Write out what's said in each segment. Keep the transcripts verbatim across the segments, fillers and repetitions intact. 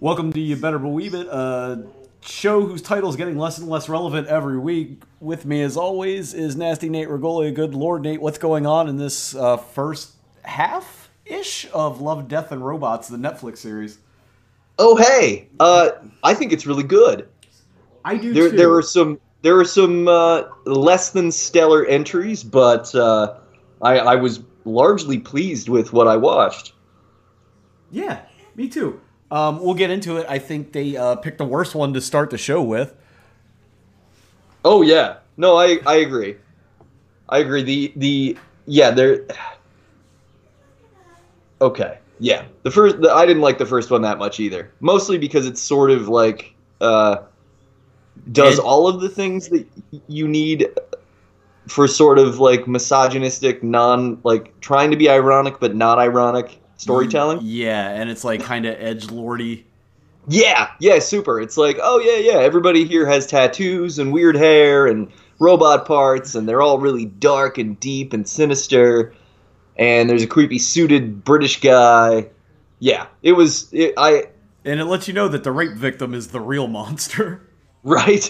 Welcome to You Better Believe It, a show whose title is getting less and less relevant every week. With me, as always, is Nasty Nate Ragoli. Good Lord, Nate, what's going on in this uh, first half-ish of Love, Death, and Robots, the Netflix series? Oh, hey! Uh, I think it's really good. I do, there, too. There are some, there are some uh, less than stellar entries, but uh, I, I was largely pleased with what I watched. Yeah, me too. Um, we'll get into it. I think they uh, picked the worst one to start the show with. Oh yeah, no, I I agree. I agree. The the yeah, they're okay. Yeah, the first the, I didn't like the first one that much either. Mostly because it's sort of like uh, does it, all of the things that you need for sort of like misogynistic, non like trying to be ironic but not ironic storytelling. Yeah, and it's like kind of edgelordy. Yeah, yeah, super. It's like, oh yeah, yeah, everybody here has tattoos and weird hair and robot parts, and they're all really dark and deep and sinister, and there's a creepy suited British guy. Yeah, it was... It, I And it lets you know that the rape victim is the real monster. Right?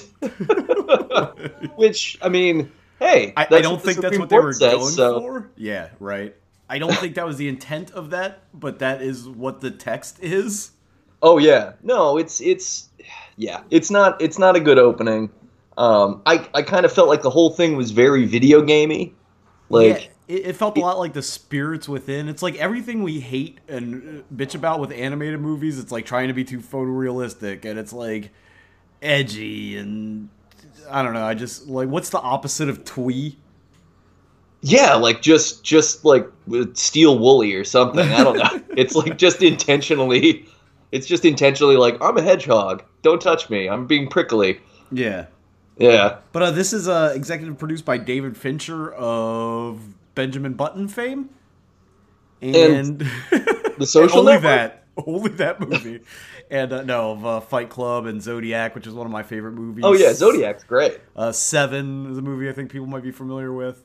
Which, I mean, hey... I, I don't think that's what they were going for. Yeah, right. I don't think that was the intent of that, but that is what the text is. Oh yeah, no, it's it's yeah, it's not it's not a good opening. Um, I I kind of felt like the whole thing was very video gamey. Like yeah, it, it felt it, a lot like The Spirits Within. It's like everything we hate and bitch about with animated movies. It's like trying to be too photorealistic, and it's like edgy, and I don't know. I just like what's the opposite of twee? Yeah, like just just like steel woolly or something. I don't know. It's like just intentionally, it's just intentionally like I'm a hedgehog. Don't touch me. I'm being prickly. Yeah, yeah. But uh, this is uh, executive produced by David Fincher of Benjamin Button fame, and, and the Social and only Network. That only that movie, and uh, no of uh, Fight Club and Zodiac, which is one of my favorite movies. Oh yeah, Zodiac's great. Uh, Seven is a movie I think people might be familiar with.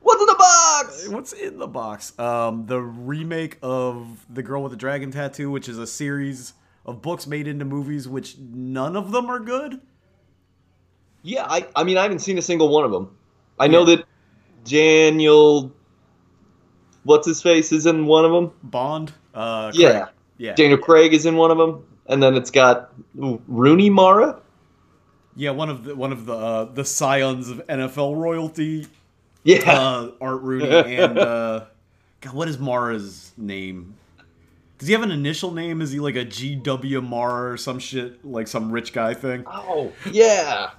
What's in the box? What's in the box? Um, the remake of The Girl with the Dragon Tattoo, which is a series of books made into movies, which none of them are good. Yeah, I, I mean, I haven't seen a single one of them. I yeah. know that Daniel, what's his face, is in one of them. Bond. Uh, Craig. Yeah. yeah, Daniel Craig is in one of them, and then it's got ooh, Rooney Mara. Yeah, one of the one of the uh, the scions of N F L royalty. Yeah, uh, Art Rooney and uh, God, what is Mara's name? Does he have an initial name? Is he like a G W Mara or some shit, like some rich guy thing? Oh yeah,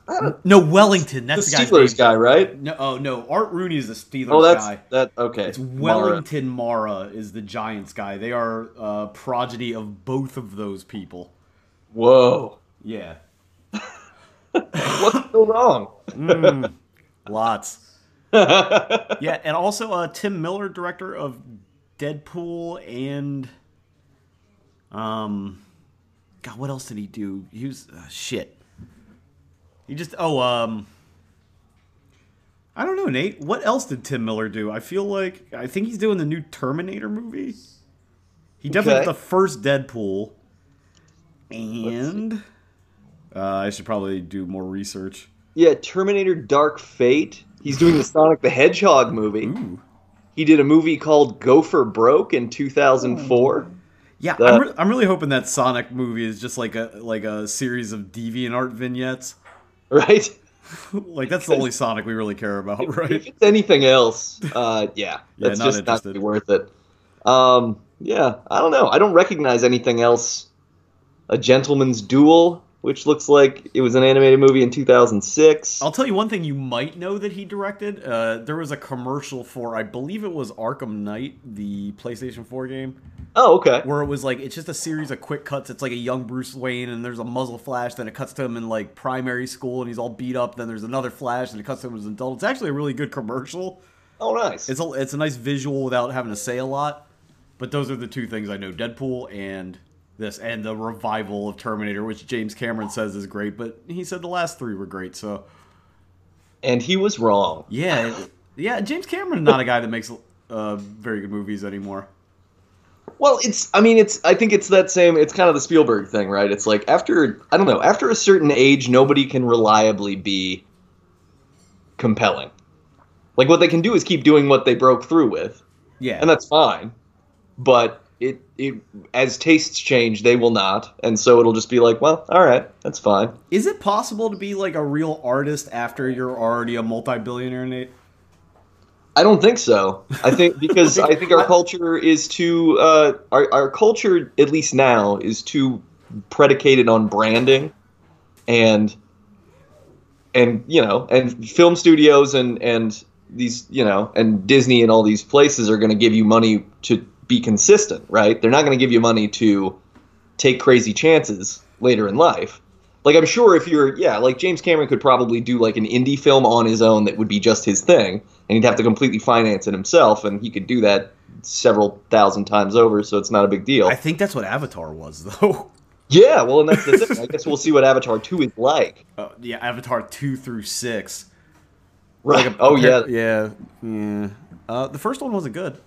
no Wellington. That's the, the Steelers guy, right? No, oh no, Art Rooney is the Steelers oh, that's, guy. That okay. It's Wellington Mara. Mara is the Giants guy. They are a progeny of both of those people. Whoa. Yeah. What's so wrong? mm, lots. Yeah, and also uh, Tim Miller, director of Deadpool, and um, God, what else did he do? He was uh, shit. He just oh um, I don't know, Nate. What else did Tim Miller do? I feel like I think he's doing the new Terminator movie. He definitely okay. did the first Deadpool, and uh, I should probably do more research. Yeah, Terminator Dark Fate. He's doing the Sonic the Hedgehog movie. Ooh. He did a movie called Gopher Broke in two thousand four. Yeah, the, I'm, re- I'm really hoping that Sonic movie is just like a like a series of DeviantArt vignettes. Right? Like, that's the only Sonic we really care about, right? If it's anything else, uh, yeah, that's yeah, not just interested. Not gonna be worth it. Um, yeah, I don't know. I don't recognize anything else. A Gentleman's Duel, which looks like it was an animated movie in two thousand six. I'll tell you one thing you might know that he directed. Uh, there was a commercial for, I believe it was Arkham Knight, the PlayStation four game. Oh, okay. Where it was like, it's just a series of quick cuts. It's like a young Bruce Wayne, and there's a muzzle flash, then it cuts to him in like primary school, and he's all beat up. Then there's another flash, and it cuts to him as an adult. It's actually a really good commercial. Oh, nice. It's a, it's a nice visual without having to say a lot. But those are the two things I know, Deadpool and... This and the revival of Terminator, which James Cameron says is great, but he said the last three were great, so... And he was wrong. Yeah, yeah. James Cameron's not a guy that makes uh, very good movies anymore. Well, it's, I mean, it's, I think it's that same, it's kind of the Spielberg thing, right? It's like after, I don't know, after a certain age, nobody can reliably be compelling. Like what they can do is keep doing what they broke through with. Yeah. And that's fine. But it, it, as tastes change, they will not. And so it'll just be like, well, all right, that's fine. Is it possible to be like a real artist after you're already a multi-billionaire, Nate? I don't think so. I think because I think our culture is too uh, our our culture, at least now, is too predicated on branding, and and you know, and film studios and and these you know and Disney and all these places are going to give you money to be consistent, right? They're not going to give you money to take crazy chances later in life. Like I'm sure if you're, yeah, like James Cameron could probably do like an indie film on his own that would be just his thing, and he'd have to completely finance it himself, and he could do that several thousand times over, so it's not a big deal. I think that's what Avatar was, though. Yeah, well, and that's the thing. I guess we'll see what Avatar two is like. Uh, yeah, Avatar two through six. Right. Like a, oh, yeah. Yeah. yeah. Uh, the first one wasn't good,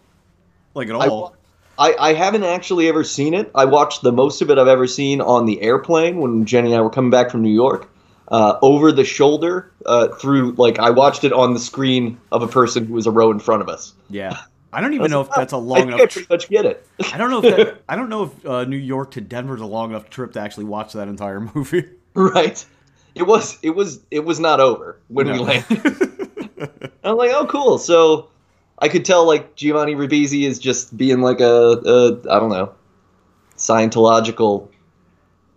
like at all. I, I, I haven't actually ever seen it. I watched the most of it I've ever seen on the airplane when Jenny and I were coming back from New York. Uh, over the shoulder, uh, through, like, I watched it on the screen of a person who was a row in front of us. Yeah. I don't even I know like, if that's a long I enough trip. I pretty much get it. I don't know if, that, I don't know if uh, New York to Denver is a long enough trip to actually watch that entire movie. Right. It was, it was, it was not over when no. we landed. I'm like, oh, cool. So... I could tell, like, Giovanni Ribisi is just being, like, a, a I don't know, Scientological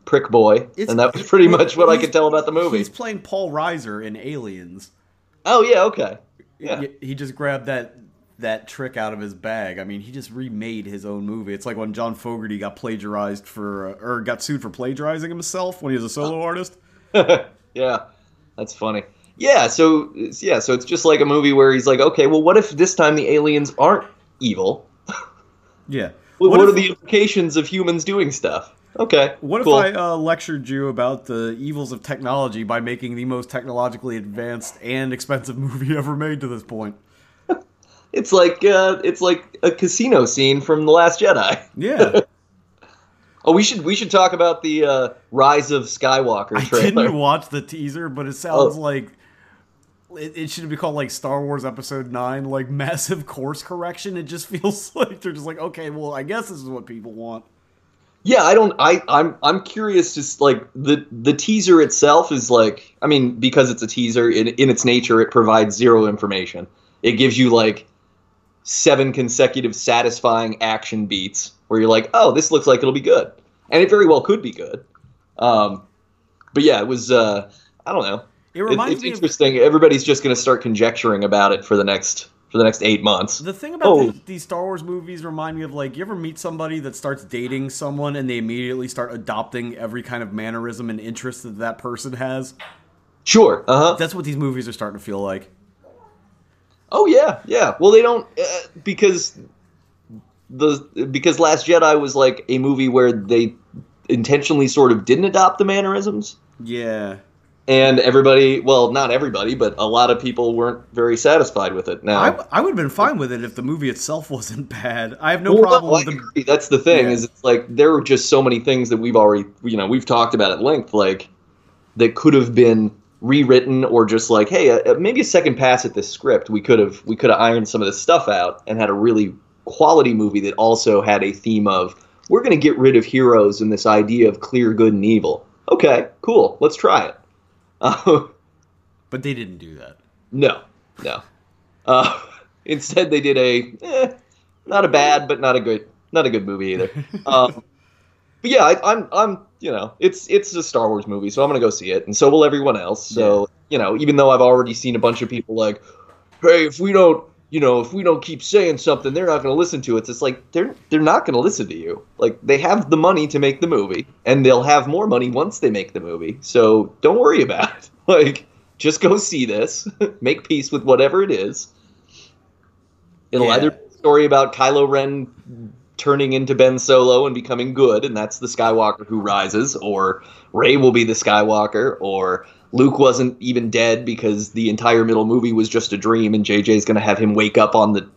prick boy. It's, and that was pretty much what I could tell about the movie. He's playing Paul Reiser in Aliens. Oh, yeah, okay. Yeah. He, he just grabbed that that trick out of his bag. I mean, he just remade his own movie. It's like when John Fogarty got plagiarized for, or got sued for plagiarizing himself when he was a solo artist. Yeah, that's funny. Yeah, so yeah, so it's just like a movie where he's like, okay, well, what if this time the aliens aren't evil? Yeah. What, what if, are the implications of humans doing stuff? Okay, What cool. if I uh, lectured you about the evils of technology by making the most technologically advanced and expensive movie ever made to this point? It's like uh, it's like a casino scene from The Last Jedi. Yeah. Oh, we should we should talk about the uh, Rise of Skywalker trailer. I didn't watch the teaser, but it sounds oh. like... It, it should be called, like, Star Wars Episode nine, like, massive course correction. It just feels like they're just like, okay, well, I guess this is what people want. Yeah, I don't, I, I'm, I'm curious just, like, the, the teaser itself is, like, I mean, because it's a teaser, in, in its nature, it provides zero information. It gives you, like, seven consecutive satisfying action beats where you're like, oh, this looks like it'll be good. And it very well could be good. Um, but, yeah, it was, uh, I don't know. It reminds it's me interesting. Of, Everybody's just going to start conjecturing about it for the next for the next eight months. The thing about oh. these the Star Wars movies remind me of, like, you ever meet somebody that starts dating someone and they immediately start adopting every kind of mannerism and interest that that person has? Sure. Uh-huh. That's what these movies are starting to feel like. Oh, yeah. Yeah. Well, they don't uh, because the because Last Jedi was like a movie where they intentionally sort of didn't adopt the mannerisms. Yeah. And everybody, well, not everybody, but a lot of people weren't very satisfied with it. Now, I, I would have been fine with it if the movie itself wasn't bad. I have no well, problem well, with the... That's the thing, yeah. is it's like there were just so many things that we've already, you know, we've talked about at length, like, that could have been rewritten or just like, hey, uh, maybe a second pass at this script. We could have we could have ironed some of this stuff out and had a really quality movie that also had a theme of, we're going to get rid of heroes and this idea of clear good and evil. Okay, cool, let's try it. Uh, but they didn't do that. No, no. Uh, instead, they did a eh, not a bad, but not a good, not a good movie either. Um, but yeah, I, I'm, I'm, you know, it's it's a Star Wars movie, so I'm gonna go see it, and so will everyone else. So yeah. you know, even though I've already seen a bunch of people like, hey, if we don't, you know, if we don't keep saying something, they're not gonna listen to it. So it's like they're they're not gonna listen to you. Like they have the money to make the movie, and they'll have more money once they make the movie. So don't worry about it. Like just go see this, make peace with whatever it is. It'll yeah. either be a story about Kylo Ren turning into Ben Solo and becoming good, and that's the Skywalker who rises, or Rey will be the Skywalker, or Luke wasn't even dead because the entire middle movie was just a dream, and J J's going to have him wake up on the,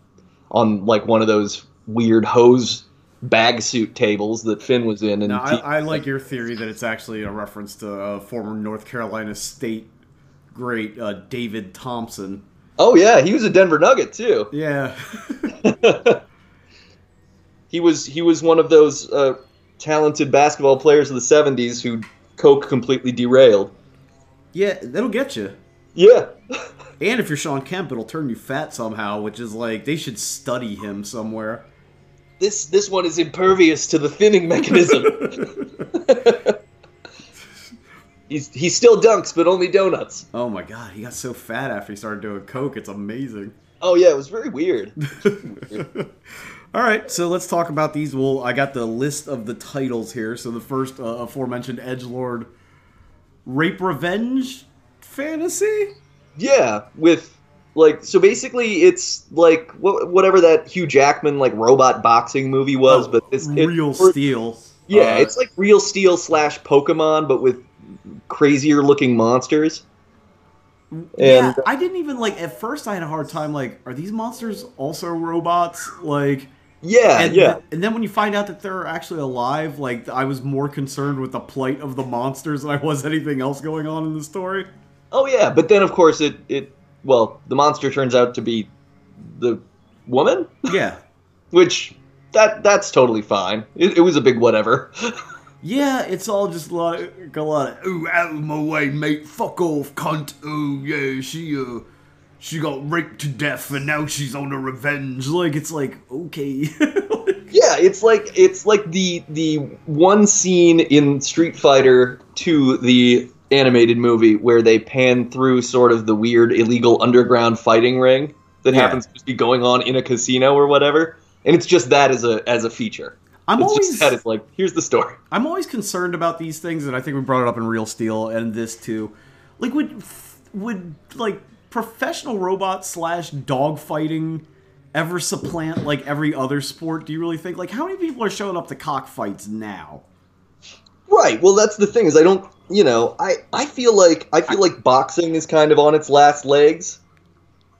on like one of those weird hose bag suit tables that Finn was in. And now, I, I like your theory that it's actually a reference to uh, former North Carolina State great uh, David Thompson. Oh, yeah. He was a Denver Nugget, too. Yeah. He was he was one of those uh, talented basketball players of the seventies who Coke completely derailed. Yeah, that'll get you. Yeah. And if you're Sean Kemp, it'll turn you fat somehow, which is like, they should study him somewhere. This this one is impervious to the thinning mechanism. He's, he still dunks, but only donuts. Oh my god, he got so fat after he started doing coke, it's amazing. Oh yeah, it was very weird. All right, so let's talk about these. Well, I got the list of the titles here. So the first uh, aforementioned Edgelord rape revenge fantasy? Yeah, with, like, so basically it's, like, wh- whatever that Hugh Jackman, like, robot boxing movie was. Oh, but it's Real it, Steel. Yeah, uh, it's like Real Steel slash Pokemon, but with crazier-looking monsters. And, yeah, I didn't even, like, at first I had a hard time, like, are these monsters also robots? Like... Yeah, and, yeah. And then when you find out that they're actually alive, like, I was more concerned with the plight of the monsters than I was anything else going on in the story. Oh, yeah, but then, of course, it, it well, the monster turns out to be the woman? Yeah. Which, that that's totally fine. It, it was a big whatever. Yeah, it's all just a lot of, a lot of, ooh, out of my way, mate, fuck off, cunt, ooh, yeah, she, uh... she got raped to death, and now she's on her revenge. Like, it's like, okay. Like, yeah, it's like it's like the the one scene in Street Fighter two, the animated movie, where they pan through sort of the weird illegal underground fighting ring that yeah. happens to be going on in a casino or whatever, and it's just that as a as a feature. I'm it's always just that it's like, here's the story. I'm always concerned about these things, and I think we brought it up in Real Steel and this too. Like, would would like. professional robot slash dogfighting ever supplant, like, every other sport? Do you really think? Like, how many people are showing up to cockfights now? Right. Well, that's the thing is I don't, you know, I, I feel like I feel I, like boxing is kind of on its last legs.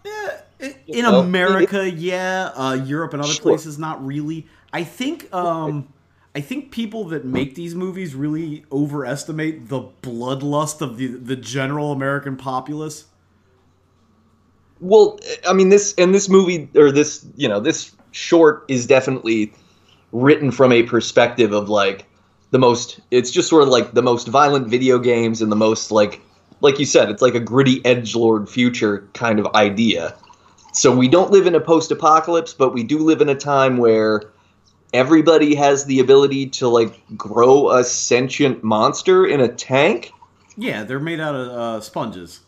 Yeah, in you know? America, it, yeah. Uh, Europe and other sure. places, not really. I think um, I think people that make these movies really overestimate the bloodlust of the the general American populace. Well, I mean, this and this movie or this, you know, this short is definitely written from a perspective of like the most it's just sort of like the most violent video games and the most like like you said, it's like a gritty edgelord future kind of idea. So we don't live in a post-apocalypse, but we do live in a time where everybody has the ability to like grow a sentient monster in a tank. Yeah, they're made out of uh, sponges.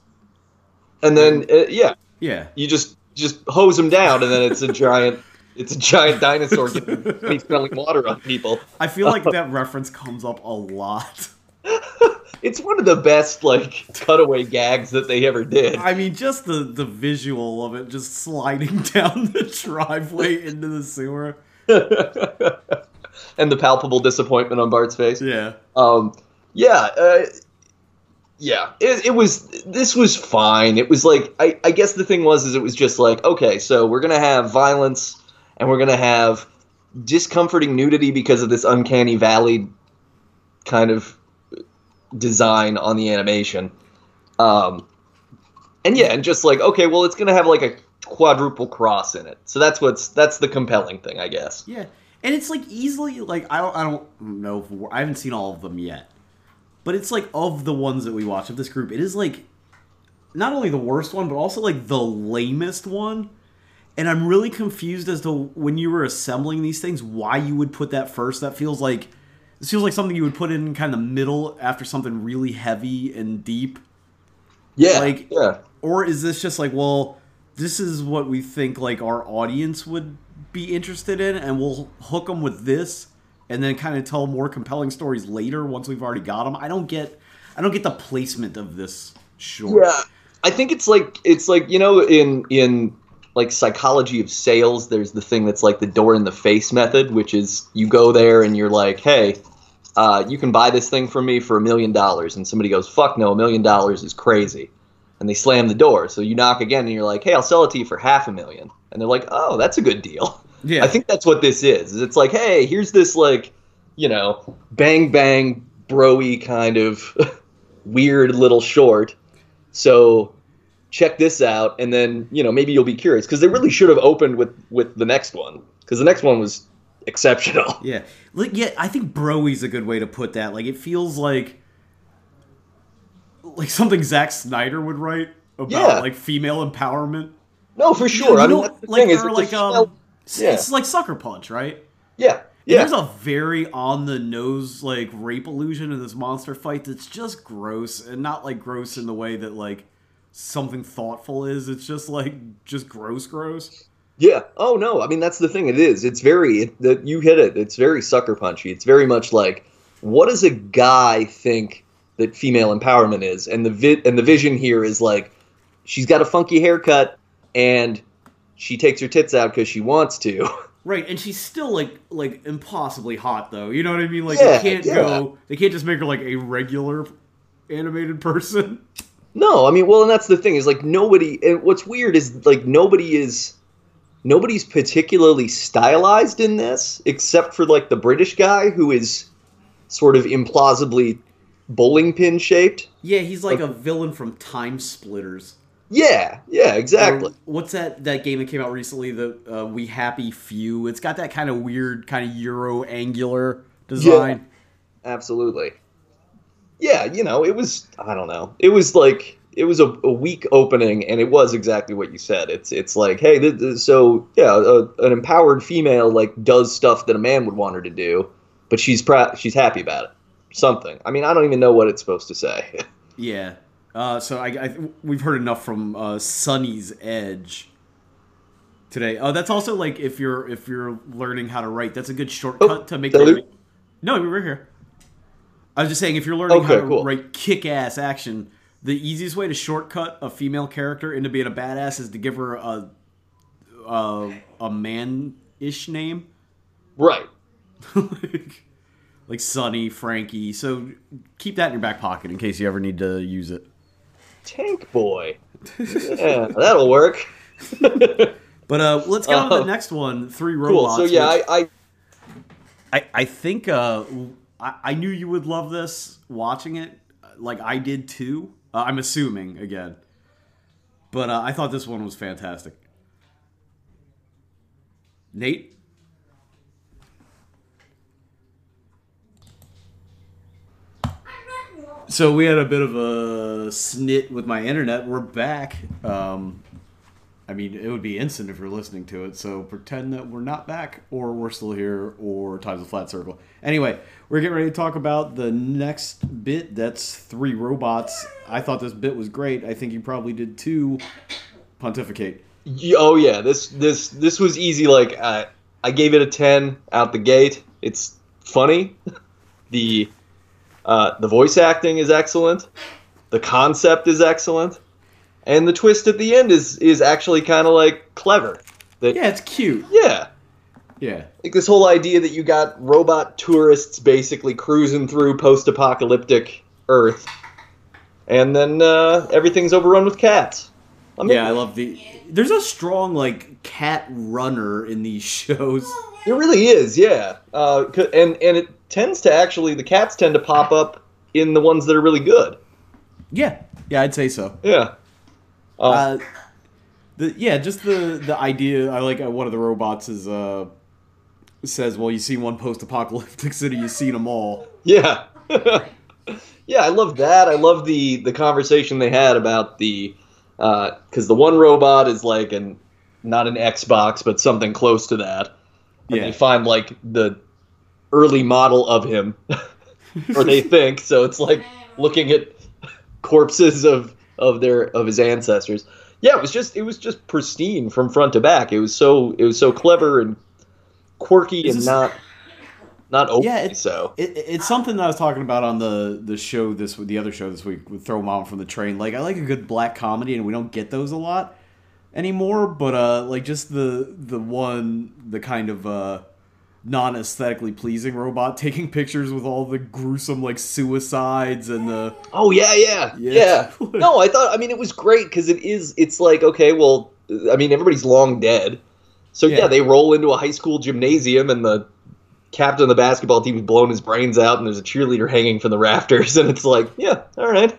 And then, uh, yeah. Yeah, you just just hose them down, and then it's a giant, it's a giant dinosaur getting spilling water on people. I feel like uh, that reference comes up a lot. It's one of the best like cutaway gags that they ever did. I mean, just the, the visual of it just sliding down the driveway into the sewer, and the palpable disappointment on Bart's face. Yeah, um, yeah. Uh, Yeah, it, it was, this was fine. It was like, I, I guess the thing was, is it was just like, okay, so we're going to have violence and we're going to have discomforting nudity because of this uncanny valley kind of design on the animation. Um, and yeah, and just like, okay, well, it's going to have like a quadruple cross in it. So that's what's, that's the compelling thing, I guess. Yeah. And it's like easily, like, I don't, I don't know, if I haven't seen all of them yet. But it's, like, of the ones that we watch, of this group, it is, like, not only the worst one, but also, like, the lamest one. And I'm really confused as to when you were assembling these things, why you would put that first. That feels like, this feels like something you would put in kind of the middle after something really heavy and deep. Yeah, like, yeah. Or is this just, like, well, this is what we think, like, our audience would be interested in, and we'll hook them with this. And then kind of tell more compelling stories later once we've already got them. I don't get, I don't get the placement of this short. Yeah, I think it's like it's like you know in in like psychology of sales, there's the thing that's like the door in the face method, which is you go there and you're like, hey, uh, you can buy this thing from me for a million dollars, and somebody goes, fuck no, a million dollars is crazy, and they slam the door. So you knock again and you're like, hey, I'll sell it to you for half a million, and they're like, oh, that's a good deal. Yeah. I think that's what this is. It's like, hey, here's this, like, you know, bang bang bro-y kind of weird little short. So check this out, and then, you know, maybe you'll be curious, because they really should have opened with, with the next one, because the next one was exceptional. Yeah, like, yeah, I think bro-y's a good way to put that. Like, it feels like like something Zack Snyder would write about, yeah. like female empowerment. No, for sure. You know, I mean, that's the like, thing is, it's like, um, yeah. it's like Sucker Punch, right? Yeah. Yeah. There's a very on-the-nose, like, rape illusion in this monster fight that's just gross, and not, like, gross in the way that, like, something thoughtful is. It's just, like, just gross, gross. Yeah. Oh, no. I mean, that's the thing. It is. It's very, it, the, you hit it. It's very Sucker Punchy. It's very much like, what does a guy think that female empowerment is? And the vi- and the vision here is, like, she's got a funky haircut, and she takes her tits out because she wants to. Right, and she's still, like, like impossibly hot, though. You know what I mean? Like, yeah, they can't yeah. go... They can't just make her, like, a regular animated person. No, I mean, well, and that's the thing, is, like, nobody... And what's weird is, like, nobody is... Nobody's particularly stylized in this, except for, like, the British guy, who is sort of implausibly bowling pin-shaped. Yeah, he's, like, like a villain from Time Splitters. Yeah, yeah, exactly. Um, what's that that game that came out recently, the uh, We Happy Few? It's got that kind of weird, kind of Euro-angular design. Yeah, absolutely. Yeah, you know, it was, I don't know, it was like, it was a, a weak opening, and it was exactly what you said. It's it's like, hey, this, this, so, yeah, a, an empowered female, like, does stuff that a man would want her to do, but she's pra- she's happy about it. Something. I mean, I don't even know what it's supposed to say. Yeah. Uh, so I, I, we've heard enough from uh, Sunny's Edge today. Oh, uh, that's also like if you're if you're learning how to write, that's a good shortcut oh, to make. That, no, we were here. I was just saying, if you're learning okay, how to cool. write kick-ass action, the easiest way to shortcut a female character into being a badass is to give her a a, a man-ish name, right? like, like Sunny, Frankie. So keep that in your back pocket in case you ever need to use it. Tank Boy. Yeah, that'll work. But uh, let's get on to the next one, Three Robots. Cool. So yeah, I, I, I think uh, I, I knew you would love this watching it, like I did too. Uh, I'm assuming again, but uh, I thought this one was fantastic. Nate. So we had a bit of a snit with my internet. We're back. Um, I mean, it would be instant if you're listening to it, so pretend that we're not back, or we're still here, or time's a flat circle. Anyway, we're getting ready to talk about the next bit. That's Three Robots. I thought this bit was great. I think you probably did too. Pontificate. Oh, yeah. This this this was easy. Like, uh, I gave it a ten out the gate. It's funny. The... Uh, the voice acting is excellent, the concept is excellent, and the twist at the end is is actually kind of like clever. That, yeah, it's cute. Yeah, yeah. Like this whole idea that you got robot tourists basically cruising through post-apocalyptic Earth, and then uh, everything's overrun with cats. I mean, yeah, I love the. There's a strong like cat runner in these shows. It really is, yeah. Uh, and and it. Tends to actually, the cats tend to pop up in the ones that are really good. Yeah, yeah, I'd say so. Yeah, uh, uh, the yeah, just the the idea. I like uh, one of the robots is uh says, "Well, you see one post-apocalyptic city, you've seen them all." Yeah, yeah, I love that. I love the the conversation they had about the uh because the one robot is like an not an Xbox, but something close to that. And yeah, they find like the early model of him, or they think so. It's like looking at corpses of of their of his ancestors. Yeah, it was just it was just pristine from front to back. It was so it was so clever and quirky this, and not not open. Yeah, it, so it, it's something that I was talking about on the the show this the other show this week with Throw Mom from the Train. Like I like a good black comedy, and we don't get those a lot anymore. But uh, like just the the one the kind of uh. non-aesthetically pleasing robot taking pictures with all the gruesome like suicides and the oh yeah yeah yeah, yeah. No, I thought I mean it was great because it is it's like okay well I mean everybody's long dead, So yeah. yeah, they roll into a high school gymnasium, and the captain of the basketball team has blown his brains out, and there's a cheerleader hanging from the rafters, and it's like, yeah, all right.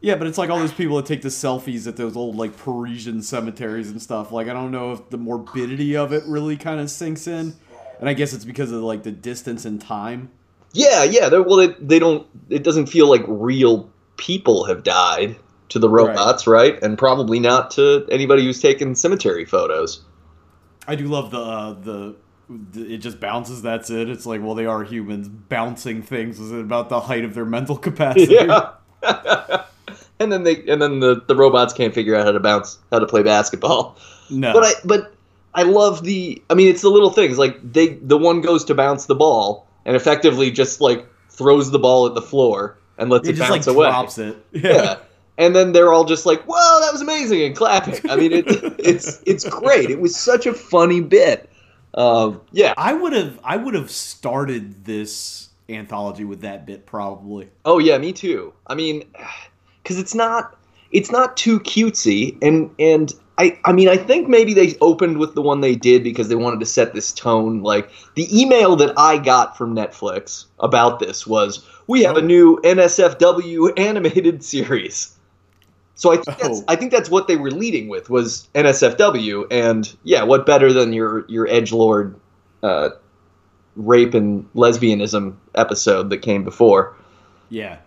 Yeah, but it's like all those people that take the selfies at those old, like, Parisian cemeteries and stuff. Like, I don't know if the morbidity of it really kind of sinks in, and I guess it's because of, like, the distance and time. Yeah, yeah. Well, it, they don't. It doesn't feel like real people have died to the robots, right? right? And probably not to anybody who's taken cemetery photos. I do love the, uh, the the it just bounces. That's it. It's like, well, they are humans bouncing things. Is it about the height of their mental capacity? Yeah. and then they and then the, the robots can't figure out how to bounce, how to play basketball. No, but I but I love the. I mean, it's the little things like they the one goes to bounce the ball and effectively just like throws the ball at the floor and lets it, it just bounce like away. Drops it. Yeah. yeah. And then they're all just like, "Whoa, that was amazing!" and clapping. I mean, it, it's it's great. It was such a funny bit. Um, yeah, I would have I would have started this anthology with that bit probably. Oh yeah, me too. I mean, because it's not it's not too cutesy, and and I I mean I think maybe they opened with the one they did because they wanted to set this tone. Like the email that I got from Netflix about this was, "We have a new N S F W animated series." So I think, that's, oh. I think that's what they were leading with was N S F W, and yeah, what better than your your edgelord uh, rape and lesbianism episode that came before? Yeah,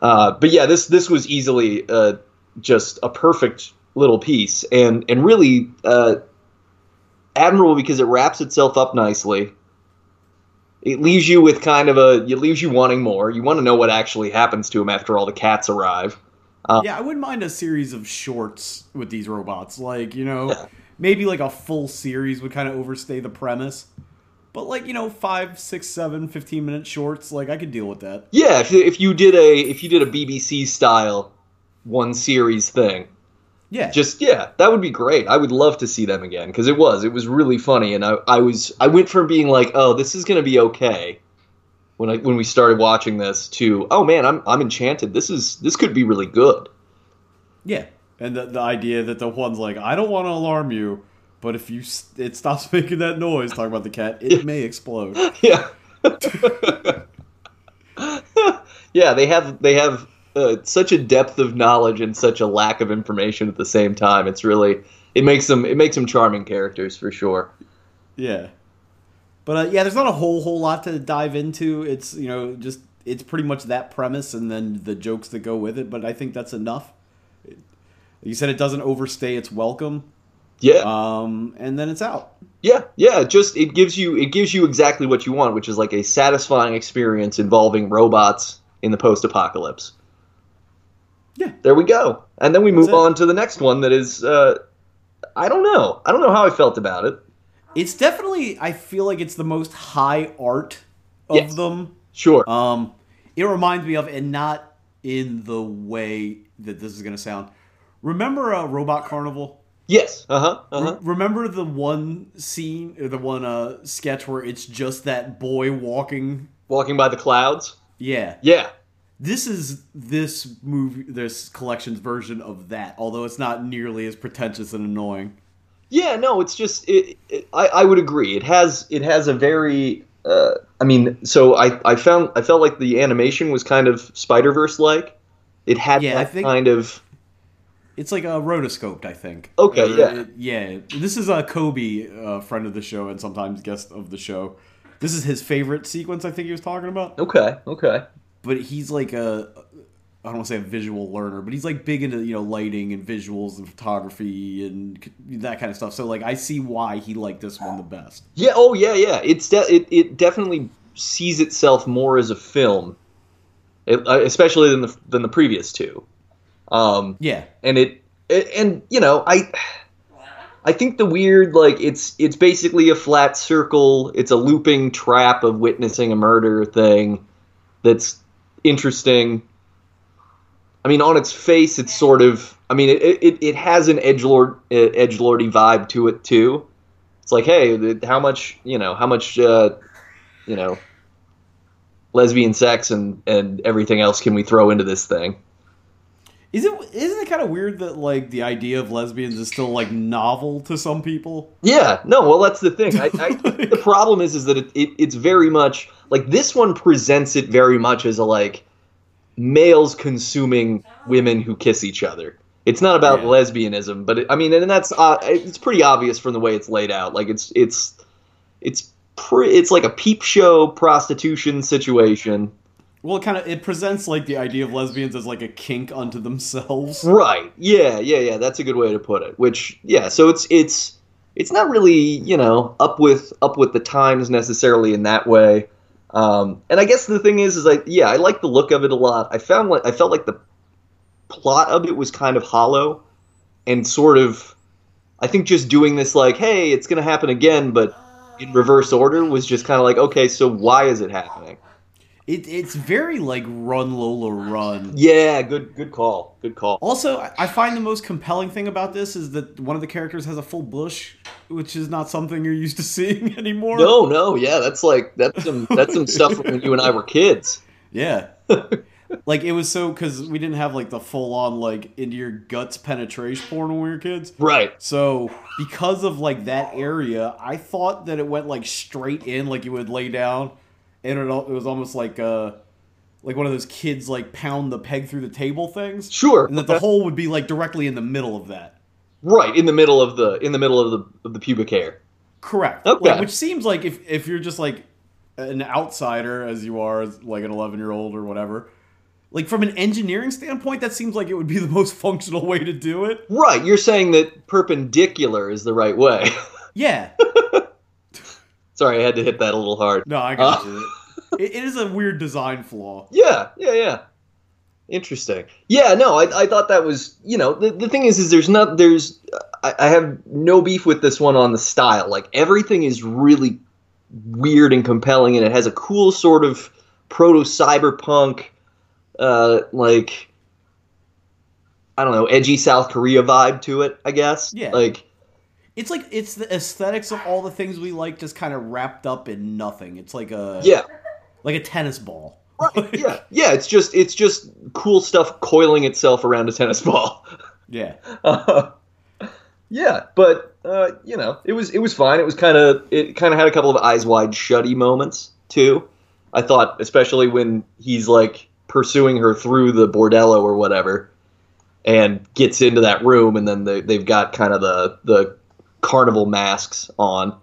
uh, but yeah, this this was easily uh, just a perfect little piece, and and really uh, admirable because it wraps itself up nicely. It leaves you with kind of a it leaves you wanting more. You want to know what actually happens to him after all the cats arrive. Uh, yeah, I wouldn't mind a series of shorts with these robots. Like, you know, yeah. maybe like a full series would kind of overstay the premise. But like, you know, five, six, seven, fifteen-minute shorts, like I could deal with that. Yeah, if, if you did a if you did a B B C style one series thing. Yeah. Just yeah, that would be great. I would love to see them again because it was it was really funny, and I I was I went from being like, "Oh, this is going to be okay." When I, when we started watching this, to oh man, I'm I'm enchanted. This is this could be really good. Yeah, and the the idea that the one's like, I don't want to alarm you, but if you st- it stops making that noise, talking about the cat, it yeah. may explode. Yeah, yeah. They have they have uh, such a depth of knowledge and such a lack of information at the same time. It's really it makes them it makes them charming characters for sure. Yeah. But, uh, yeah, there's not a whole, whole lot to dive into. It's, you know, just, it's pretty much that premise and then the jokes that go with it. But I think that's enough. You said it doesn't overstay its welcome. Yeah. Um, and then it's out. Yeah, yeah. Just, it gives you, it gives you exactly what you want, which is like a satisfying experience involving robots in the post-apocalypse. Yeah. There we go. And then we move on to the next one that is, uh, I don't know. I don't know how I felt about it. It's definitely, I feel like it's the most high art of yes. them. Sure. Um, it reminds me of, and not in the way that this is going to sound. Remember uh, Robot Carnival? Yes. Uh-huh. Uh-huh. Re- remember the one scene, or the one uh, sketch where it's just that boy walking? Walking by the clouds? Yeah. Yeah. This is this movie, this collection's version of that, although it's not nearly as pretentious and annoying. Yeah, no, it's just it, it, I, I would agree. It has it has a very uh, I mean, so I, I found I felt like the animation was kind of Spider-Verse like. It had yeah, that kind of it's like a rotoscoped, I think. Okay, uh, yeah, it, yeah. This is a uh, Kobe, uh, friend of the show and sometimes guest of the show. This is his favorite sequence. I think he was talking about. Okay, okay. But he's like a. I don't want to say a visual learner, but he's like big into, you know, lighting and visuals and photography and that kind of stuff. So like, I see why he liked this one the best. Yeah. Oh yeah. Yeah. It's de- it, it definitely sees itself more as a film, it, especially than the, than the previous two. Um, yeah. And it, it, and you know, I, I think the weird, like it's, it's basically a flat circle. It's a looping trap of witnessing a murder thing. That's interesting. I mean, on its face, it's sort of. I mean, it it, it has an edgelord edgelordy vibe to it too. It's like, hey, how much you know, how much uh, you know, lesbian sex and, and everything else can we throw into this thing? Is it, isn't it kind of weird that, like, the idea of lesbians is still, like, novel to some people? Yeah. No, well, that's the thing. I, I think the problem is is that it, it it's very much, like, this one presents it very much as, a like, males consuming women who kiss each other. It's not about yeah. lesbianism, but, it, I mean, and that's, uh, it's pretty obvious from the way it's laid out. Like, it's, it's, it's, pre, it's like a peep show prostitution situation. Well, it kind of, it presents, like, the idea of lesbians as, like, a kink unto themselves. Right. Yeah, yeah, yeah. That's a good way to put it. Which, yeah, so it's, it's, it's not really, you know, up with, up with the times necessarily in that way. Um, and I guess the thing is, is like, yeah, I like the look of it a lot. I found, like, I felt like the plot of it was kind of hollow and sort of, I think just doing this, like, hey, it's going to happen again, but in reverse order was just kind of like, okay, so why is it happening? It it's very like Run Lola Run. Yeah, good good call. Good call. Also, I find the most compelling thing about this is that one of the characters has a full bush, which is not something you're used to seeing anymore. No, no, yeah, that's like that's some that's some stuff from when you and I were kids. Yeah. Like it was so because we didn't have like the full on like into your guts penetration porn when we were kids. Right. So because of like that area, I thought that it went like straight in, like you would lay down. And it was almost like uh, like one of those kids like pound the peg through the table things. Sure. And that the hole would be like directly in the middle of that. Right, in the middle of the in the middle of the of the pubic hair. Correct. Okay. Like, which seems like if if you're just like an outsider as you are, as like an eleven year old or whatever, like from an engineering standpoint, that seems like it would be the most functional way to do it. Right. You're saying that perpendicular is the right way. Yeah. Sorry, I had to hit that a little hard. No, I got uh, you. It, it is a weird design flaw. Yeah, yeah, yeah. Interesting. Yeah, no, I, I thought that was, you know, the, the thing is, is there's not, there's, I, I have no beef with this one on the style. Like, everything is really weird and compelling, and it has a cool sort of proto-cyberpunk, uh, like, I don't know, edgy South Korea vibe to it, I guess. Yeah. Like... It's like, it's the aesthetics of all the things we like just kind of wrapped up in nothing. It's like a, yeah. like a tennis ball. Right. yeah. Yeah. It's just, it's just cool stuff coiling itself around a tennis ball. Yeah. Uh, yeah. But, uh, you know, it was, it was fine. It was kind of, it kind of had a couple of eyes wide shutty moments too. I thought, especially when he's like pursuing her through the bordello or whatever and gets into that room. And then they, they've got kind of the, the, carnival masks on.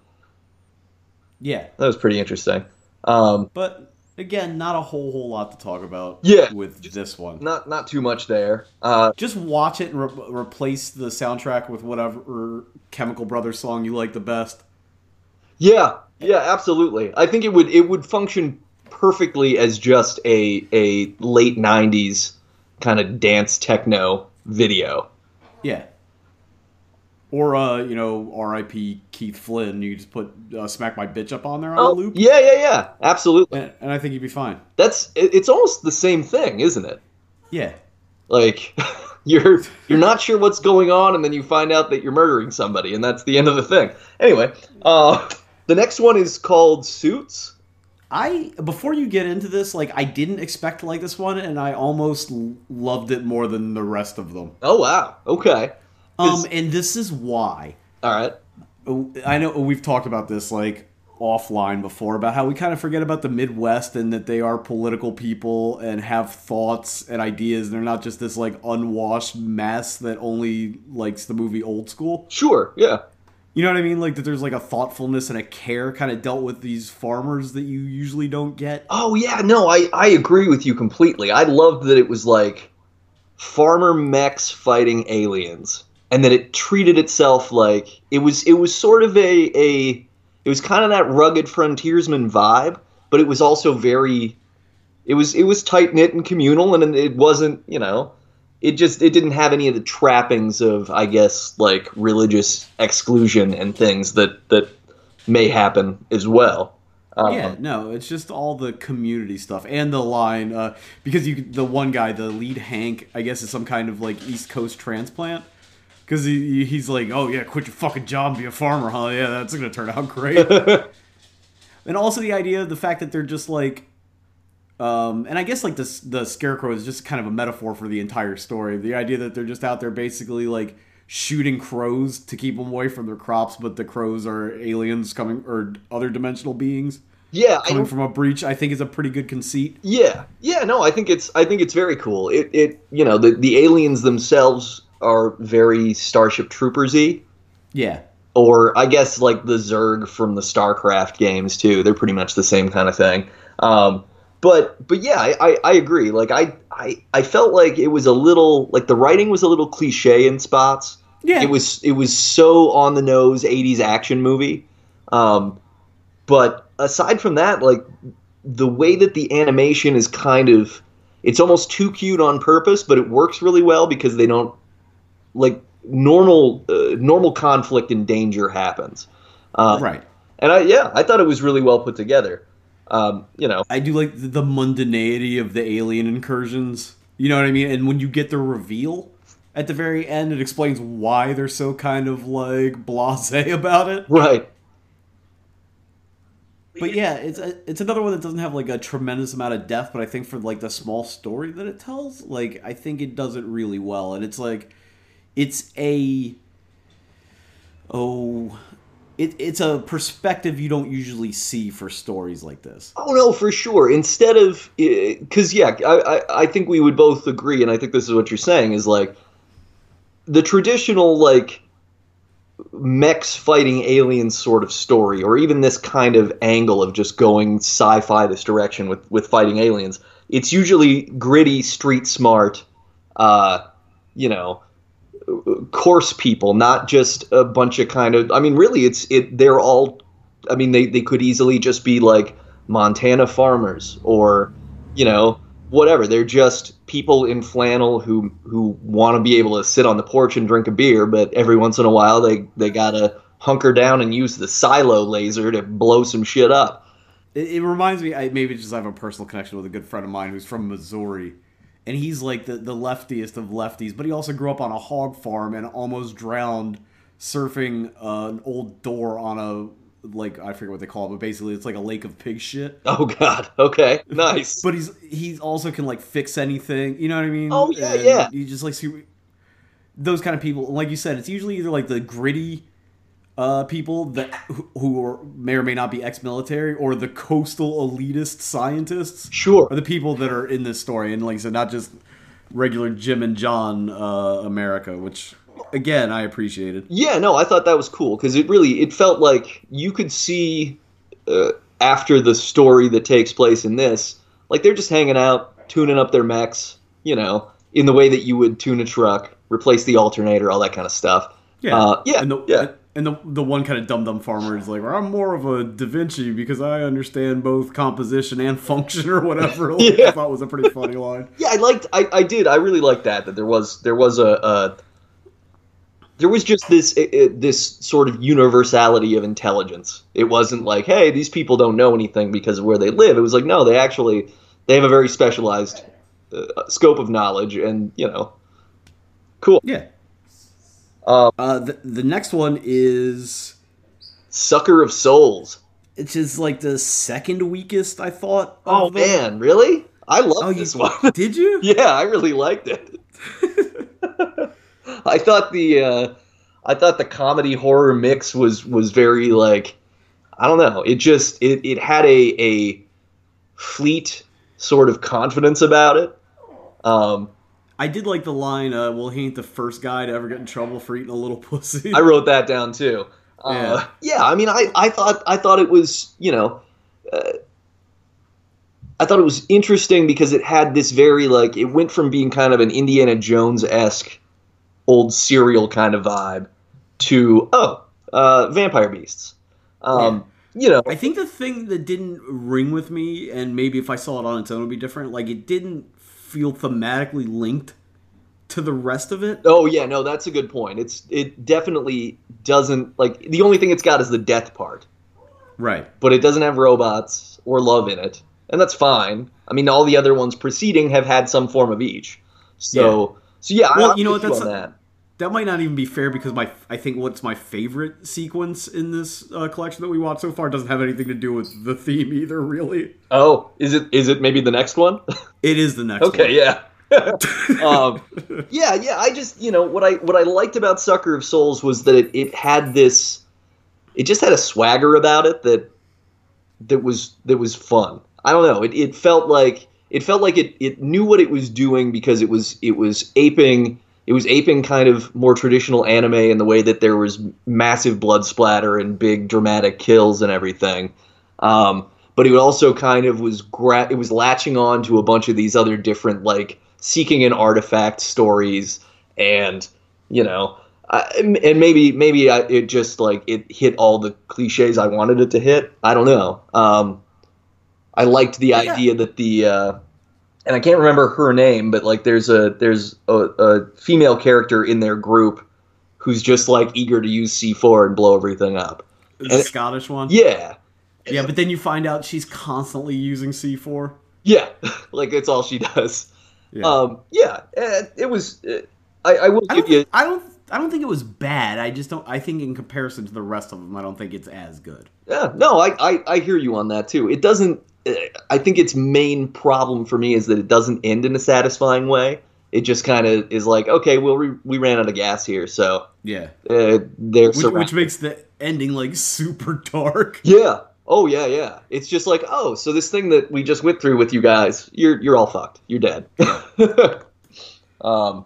Yeah, that was pretty interesting. Um, but again, not a whole whole lot to talk about. Yeah, with this one, not not too much there. Uh, just watch it and re- replace the soundtrack with whatever Chemical Brothers song you like the best. Yeah, yeah, absolutely. I think it would it would function perfectly as just a a late nineties kind of dance techno video. Yeah. Or, uh, you know, R I P Keith Flynn, you just put uh, Smack My Bitch Up on there on oh, a loop. Yeah, yeah, yeah. Absolutely. And, and I think you'd be fine. That's It's almost the same thing, isn't it? Yeah. Like, you're you're not sure what's going on, and then you find out that you're murdering somebody, and that's the end of the thing. Anyway, uh, the next one is called Suits. I Before you get into this, like, I didn't expect to like this one, and I almost loved it more than the rest of them. Oh, wow. Okay. Um, and this is why. All right. I know we've talked about this, like, offline before, about how we kind of forget about the Midwest and that they are political people and have thoughts and ideas. And they're not just this, like, unwashed mess that only likes the movie Old School. Sure, yeah. You know what I mean? Like, that there's, like, a thoughtfulness and a care kind of dealt with these farmers that you usually don't get. Oh, yeah, no, I, I agree with you completely. I loved that it was, like, farmer mechs fighting aliens. And that it treated itself like it was it was sort of a, a it was kind of that rugged frontiersman vibe, but it was also very it was it was tight knit and communal, and it wasn't, you know, it just it didn't have any of the trappings of, I guess, like religious exclusion and things that that may happen as well. Um, yeah, no, it's just all the community stuff and the line uh, because you the one guy, the lead Hank, I guess is some kind of like East Coast transplant. Because he, he's like, oh, yeah, quit your fucking job and be a farmer, huh? Yeah, that's going to turn out great. And also the idea of the fact that they're just like, Um, and I guess like the, the Scarecrow is just kind of a metaphor for the entire story. The idea that they're just out there basically like shooting crows to keep them away from their crops, but the crows are aliens coming or other dimensional beings. Yeah, coming I, from a breach, I think is a pretty good conceit. Yeah, yeah, no, I think it's I think it's very cool. It it you know the the aliens themselves are very Starship Troopers-y. Yeah, or I guess like the Zerg from the StarCraft games too. They're pretty much the same kind of thing. Um, but but yeah, I, I, I agree. Like I, I I felt like it was a little like the writing was a little cliche in spots. Yeah, it was it was so on the nose eighties action movie. Um, but aside from that, like, the way that the animation is kind of, it's almost too cute on purpose, but it works really well because they don't, like, normal uh, normal conflict and danger happens. Uh, right. And, I yeah, I thought it was really well put together. Um, you know. I do like the mundaneity of the alien incursions. You know what I mean? And when you get the reveal at the very end, it explains why they're so kind of, like, blasé about it. Right. But yeah, it's a, it's another one that doesn't have like a tremendous amount of depth, but I think for like the small story that it tells, like I think it does it really well. And it's like, it's a, oh, it it's a perspective you don't usually see for stories like this. Oh no, for sure. Instead of, because yeah, I, I I think we would both agree, and I think this is what you're saying is like the traditional like mechs fighting aliens sort of story, or even this kind of angle of just going sci-fi this direction with, with fighting aliens. It's usually gritty, street smart, uh, you know, coarse people, not just a bunch of kind of, I mean, really it's, it, they're all, I mean, they, they could easily just be like Montana farmers or, you know, whatever. They're just people in flannel who who want to be able to sit on the porch and drink a beer, but every once in a while they, they got to hunker down and use the silo laser to blow some shit up. It, it reminds me, I maybe just have a personal connection with a good friend of mine who's from Missouri, and he's like the, the leftiest of lefties, but he also grew up on a hog farm and almost drowned surfing uh, an old door on a, like, I forget what they call it, but basically it's like a lake of pig shit. Oh god, okay, nice. But he's he also can like fix anything, you know what I mean? Oh yeah, and yeah. You just like see those kind of people, like you said, it's usually either like the gritty uh, people that who, who are, may or may not be ex-military, or the coastal elitist scientists. Sure, are the people that are in this story, and like I said, not just regular Jim and John uh, America, which. Again, I appreciate it. Yeah, no, I thought that was cool because it really, it felt like you could see uh, after the story that takes place in this, like they're just hanging out, tuning up their mechs, you know, in the way that you would tune a truck, replace the alternator, all that kind of stuff. Yeah, uh, yeah, and the, yeah. And the the one kind of dum-dum farmer is like, well, I'm more of a Da Vinci because I understand both composition and function or whatever. Like, yeah. I thought was a pretty funny line. Yeah, I liked, I, I did, I really liked that, that there was, there was a... a There was just this it, it, this sort of universality of intelligence. It wasn't like, hey, these people don't know anything because of where they live. It was like, no, they actually they have a very specialized uh, scope of knowledge, and you know, cool. Yeah. Um, uh, the, the next one is Sucker of Souls, which is like the second weakest, I thought. Oh man, it. Really? I love oh, this you, one. Did you? Yeah, I really liked it. I thought the uh, I thought the comedy horror mix was was very like, I don't know, it just it, it had a a fleet sort of confidence about it. Um, I did like the line, uh, "Well, he ain't the first guy to ever get in trouble for eating a little pussy." I wrote that down too. Uh, yeah. yeah, I mean, I, I thought I thought it was you know. Uh, I thought it was interesting because it had this very like it went from being kind of an Indiana Jones-esque old serial kind of vibe to oh uh vampire beasts. um yeah. You know, I think the thing that didn't ring with me, and maybe if I saw it on its own it would be different, like it didn't feel thematically linked to the rest of it. Oh yeah, no, that's a good point. It's it definitely doesn't, like the only thing it's got is the death part, right? But it doesn't have robots or love in it, and that's fine. I mean, all the other ones preceding have had some form of each, so yeah. So yeah, well, I, you know what that's that. That might not even be fair because my I think what's my favorite sequence in this uh, collection that we watched so far doesn't have anything to do with the theme either, really. Oh, is it is it maybe the next one? It is the next okay, one. Okay, yeah. um, yeah, yeah, I just, you know, what I what I liked about Sucker of Souls was that it, it had this, it just had a swagger about it that that was that was fun. I don't know, it it felt like it felt like it it knew what it was doing because it was it was aping It was aping kind of more traditional anime in the way that there was massive blood splatter and big dramatic kills and everything. Um, but it also kind of was gra- it was latching on to a bunch of these other different, like, seeking an artifact stories. And, you know, I, and maybe maybe I, it just, like, it hit all the cliches I wanted it to hit. I don't know. Um, I liked the yeah. idea that the... Uh, And I can't remember her name, but like there's a there's a, a female character in their group who's just like eager to use C four and blow everything up. The and Scottish it, one? Yeah. Yeah, but then you find out she's constantly using C four. Yeah, like it's all she does. Yeah, um, yeah it, it was – I, I will I give you – I don't I don't think it was bad. I just don't – I think in comparison to the rest of them, I don't think it's as good. Yeah, no, I, I, I hear you on that too. It doesn't – I think its main problem for me is that it doesn't end in a satisfying way. It just kind of is like, okay, well, we, we ran out of gas here, so yeah, uh, they're which, which makes the ending like super dark. Yeah. Oh yeah, yeah. It's just like, oh, so this thing that we just went through with you guys, you're you're all fucked. You're dead. um,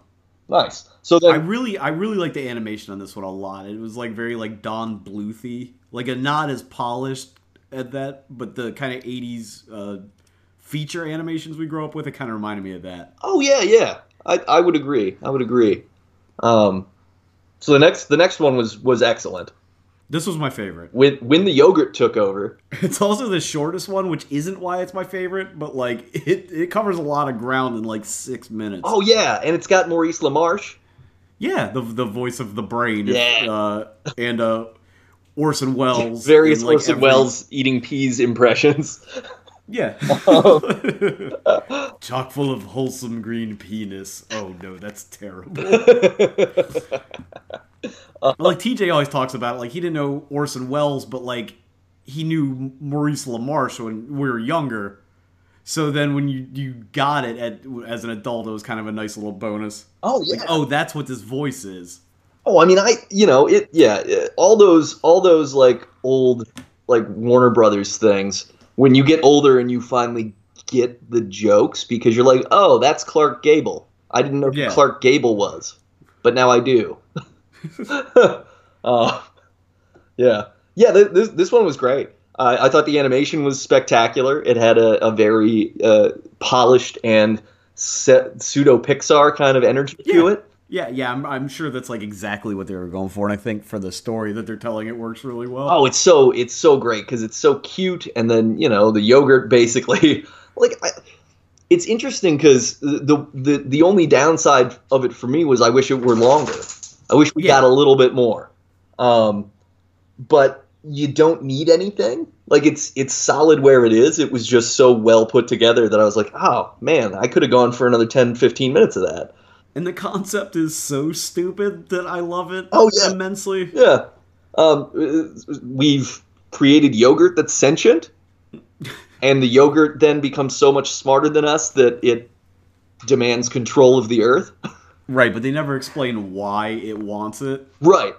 nice. So then, I really I really like the animation on this one a lot. It was like very like Don Bluth-y, like a not as polished. At that, but the kind of eighties uh, feature animations we grew up with, it kind of reminded me of that. Oh yeah, yeah, I I would agree. I would agree. Um, so the next the next one was was excellent. This was my favorite. When when the yogurt took over, it's also the shortest one, which isn't why it's my favorite, but like it it covers a lot of ground in like six minutes. Oh yeah, and it's got Maurice LaMarche. Yeah, the the voice of the brain. Yeah, uh, and uh. Orson Welles. Various like Orson every... Welles eating peas impressions. Yeah. Chock full of wholesome green penis. Oh, no, that's terrible. uh, like, T J always talks about it. Like, he didn't know Orson Welles, but, like, he knew Maurice LaMarche when we were younger. So then when you, you got it at, as an adult, it was kind of a nice little bonus. Oh, yeah. Like, oh, that's what this voice is. Oh, I mean, I, you know, it, yeah, it, all those, all those, like, old, like, Warner Brothers things, when you get older and you finally get the jokes, because you're like, oh, that's Clark Gable. I didn't know yeah. who Clark Gable was, but now I do. uh, yeah. Yeah, th- this this one was great. Uh, I thought the animation was spectacular. It had a, a very uh, polished and se- pseudo-Pixar kind of energy yeah. to it. Yeah, yeah, I'm, I'm sure that's like exactly what they were going for, and I think for the story that they're telling, it works really well. Oh, it's so it's so great because it's so cute, and then you know the yogurt basically. Like, I, it's interesting because the the the only downside of it for me was I wish it were longer. I wish we yeah. got a little bit more, um, but you don't need anything. Like it's it's solid where it is. It was just so well put together that I was like, oh man, I could have gone for another ten, fifteen minutes of that. And the concept is so stupid that I love it oh, yeah. immensely. Yeah. Um, we've created yogurt that's sentient, and the yogurt then becomes so much smarter than us that it demands control of the earth. Right, but they never explain why it wants it. Right.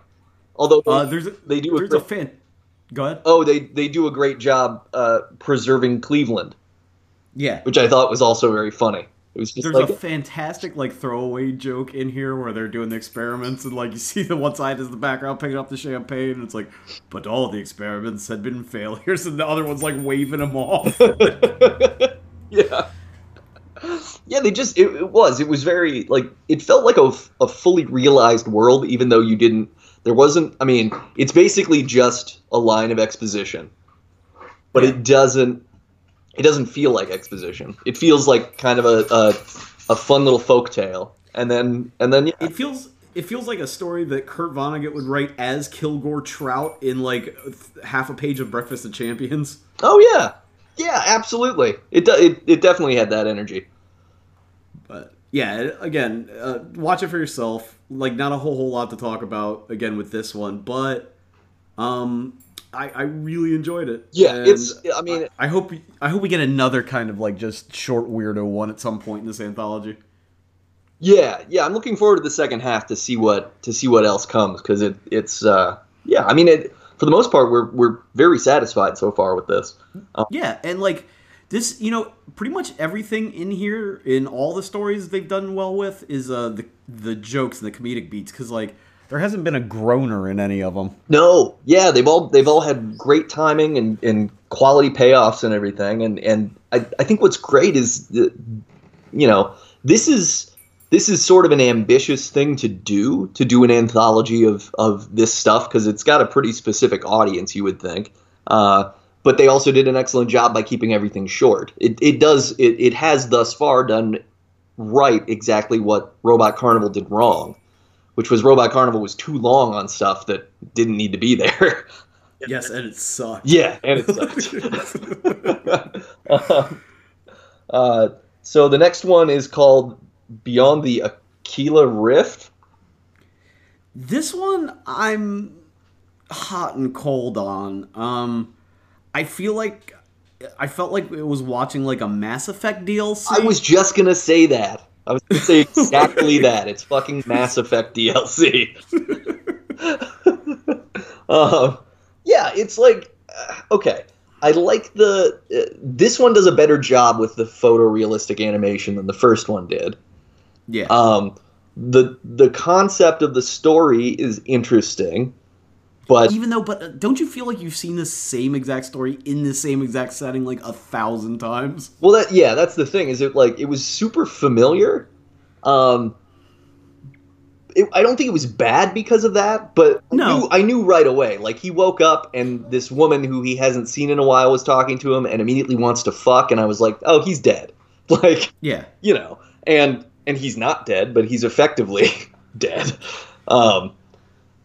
Although uh, there's a, they do there's a, great, a fan. Go ahead. Oh, they, they do a great job uh, preserving Cleveland. Yeah. Which I thought was also very funny. There's like, a fantastic like throwaway joke in here where they're doing the experiments and like you see the one side is the background picking up the champagne and it's like, but all the experiments had been failures and the other one's like waving them off. yeah, yeah. They just it, it was it was very like it felt like a, a fully realized world even though you didn't there wasn't I mean it's basically just a line of exposition, but it doesn't. It doesn't feel like exposition. It feels like kind of a a, a fun little folktale, and then and then yeah. It feels it feels like a story that Kurt Vonnegut would write as Kilgore Trout in like half a page of Breakfast of Champions. Oh yeah, yeah, absolutely. It do, it, it definitely had that energy. But yeah, again, uh, watch it for yourself. Like, not a whole, whole lot to talk about, again, with this one, but um, I, I really enjoyed it. Yeah, and it's, I mean... I, I hope I hope we get another kind of, like, just short weirdo one at some point in this anthology. Yeah, yeah, I'm looking forward to the second half to see what to see what else comes, because it, it's, uh, yeah, I mean, it, for the most part, we're we're very satisfied so far with this. Um, yeah, and, like... This, you know, pretty much everything in here, in all the stories they've done well with, is uh, the the jokes and the comedic beats. Because, like, there hasn't been a groaner in any of them. No, yeah, they've all they've all had great timing and, and quality payoffs and everything. And and I I think what's great is, the, you know, this is this is sort of an ambitious thing to do to do an anthology of of this stuff, because it's got a pretty specific audience, you would think. Uh, But they also did an excellent job by keeping everything short. It it does it, it has thus far done right exactly what Robot Carnival did wrong, which was Robot Carnival was too long on stuff that didn't need to be there. Yes, and it sucked. Yeah, and it sucked. uh, uh, so the next one is called Beyond the Aquila Rift. This one I'm hot and cold on. Um... I feel like I felt like it was watching like a Mass Effect D L C. I was just gonna say that. I was gonna say exactly that. It's fucking Mass Effect D L C. um, yeah, it's like uh, okay. I like the uh, this one does a better job with the photorealistic animation than the first one did. Yeah. Um. The the concept of the story is interesting. But even though, but don't you feel like you've seen the same exact story in the same exact setting like a thousand times? Well, that yeah, that's the thing. Is it like it was super familiar? Um, it, I don't think it was bad because of that, but no, I knew, I knew right away. Like he woke up and this woman who he hasn't seen in a while was talking to him and immediately wants to fuck, and I was like, oh, he's dead. Like yeah, you know, and and he's not dead, but he's effectively dead. Um.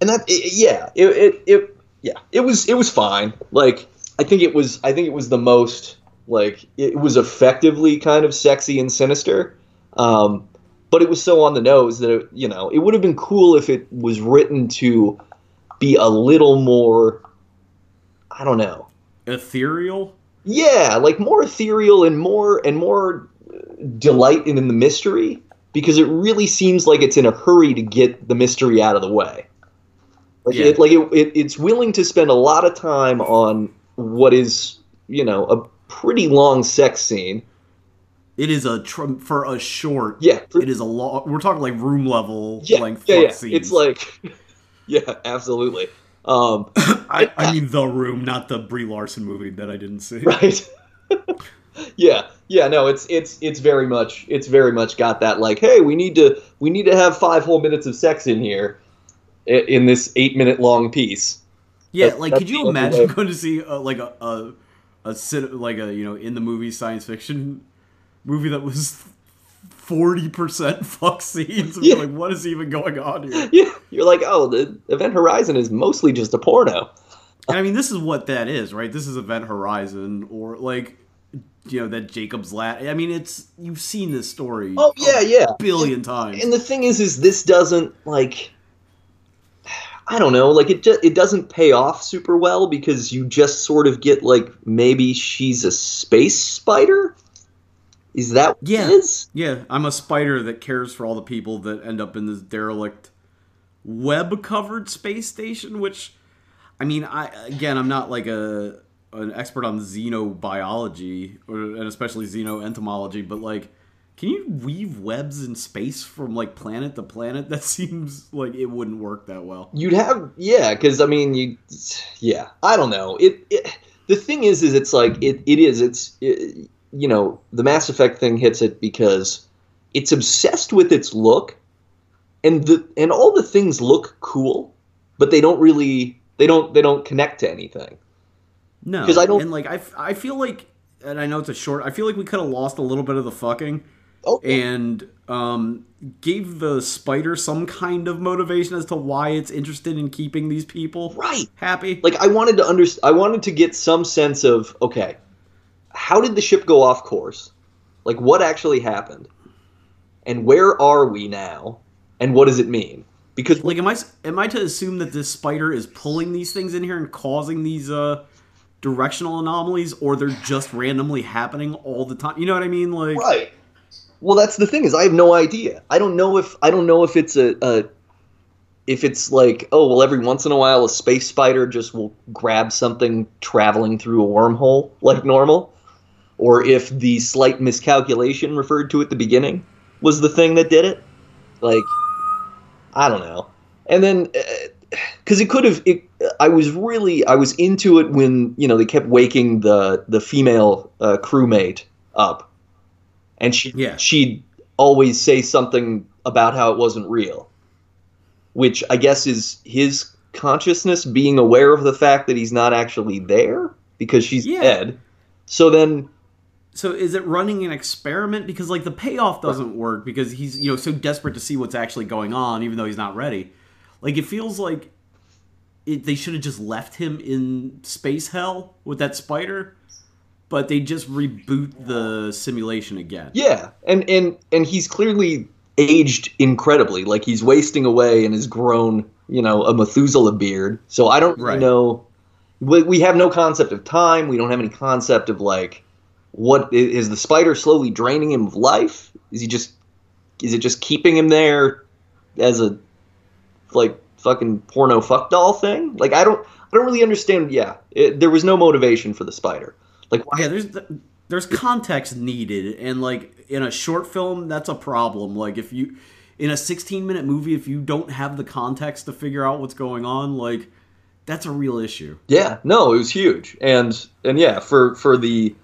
And that, it, yeah, it, it, it, yeah, it was, it was fine. Like, I think it was, I think it was the most, like, it was effectively kind of sexy and sinister. Um, but it was so on the nose that, it, you know, it would have been cool if it was written to be a little more, I don't know. Ethereal? Yeah, like more ethereal and more, and more delight in, in the mystery, because it really seems like it's in a hurry to get the mystery out of the way. Like, yeah. it, like it, it, it's willing to spend a lot of time on what is, you know, a pretty long sex scene. It is a tr- for a short. Yeah, for, it is a long. We're talking like room level yeah, length. Yeah, yeah. Scenes. It's like, yeah, absolutely. Um, I, it, I mean, The Room, not the Brie Larson movie that I didn't see. Right. Yeah, yeah, no, it's it's it's very much it's very much got that like, hey, we need to we need to have five whole minutes of sex in here. In this eight-minute long piece. Yeah, that's, like, that's could you imagine way. going to see uh, like a a, a like a you know in the movie science fiction movie that was forty percent fuck scenes? And yeah. You're like, what is even going on here? Yeah, you're like, oh, the Event Horizon is mostly just a porno. And I mean, this is what that is, right? This is Event Horizon, or like, you know, that Jacob's Ladder. I mean, it's you've seen this story. Oh yeah, a yeah, billion and, times. And the thing is, is this doesn't like. I don't know, like it just, it doesn't pay off super well because you just sort of get like maybe she's a space spider? Is that what yeah. it is? Yeah, I'm a spider that cares for all the people that end up in this derelict web-covered space station, which, I mean, I again, I'm not like a an expert on xenobiology, or, and especially xenoentomology, but like, can you weave webs in space from, like, planet to planet? That seems like it wouldn't work that well. You'd have... Yeah, because, I mean, you... Yeah, I don't know. It, it The thing is, is it's like... It, it is, it's... It, you know, the Mass Effect thing hits it because it's obsessed with its look. And the and all the things look cool, but they don't really... They don't They don't connect to anything. No. Because I don't... And, like, I, I feel like... And I know it's a short... I feel like we could have lost a little bit of the fucking... Okay. And um, gave the spider some kind of motivation as to why it's interested in keeping these people right. happy. Like I wanted to underst- I wanted to get some sense of okay, how did the ship go off course? Like what actually happened? and where are we now, and what does it mean? Because like, am I am I to assume that this spider is pulling these things in here and causing these uh, directional anomalies, or they're just randomly happening all the time? You know what I mean? Like, right. Well, that's the thing, is I have no idea. I don't know if I don't know if it's a, a if it's like, oh well, every once in a while a space spider just will grab something traveling through a wormhole like normal, or if the slight miscalculation referred to at the beginning was the thing that did it. Like, I don't know. And then, because uh, it could have, I was really, I was into it when, you know, they kept waking the the female uh, crewmate up. And she, yeah. she'd always say something about how it wasn't real. Which I guess is his consciousness being aware of the fact that he's not actually there, because she's yeah. dead. So then... So is it running an experiment? Because, like, the payoff doesn't work because he's, you know, so desperate to see what's actually going on, even though he's not ready. Like, it feels like it, they should have just left him in space hell with that spider, but they just reboot the simulation again. Yeah, and, and, and he's clearly aged incredibly. Like, he's wasting away and has grown, you know, a Methuselah beard. So I don't right. know. We, we have no concept of time. We don't have any concept of, like... What is the spider slowly draining him of life? Is he just, is it just keeping him there as a like fucking porno fuck doll thing? Like, I don't, I don't really understand. Yeah, it, there was no motivation for the spider. Like, why? Yeah, there's there's context needed, and like in a short film, that's a problem. Like, if you in a sixteen minute movie, if you don't have the context to figure out what's going on, like that's a real issue. Yeah, no, it was huge, and and yeah, for for the.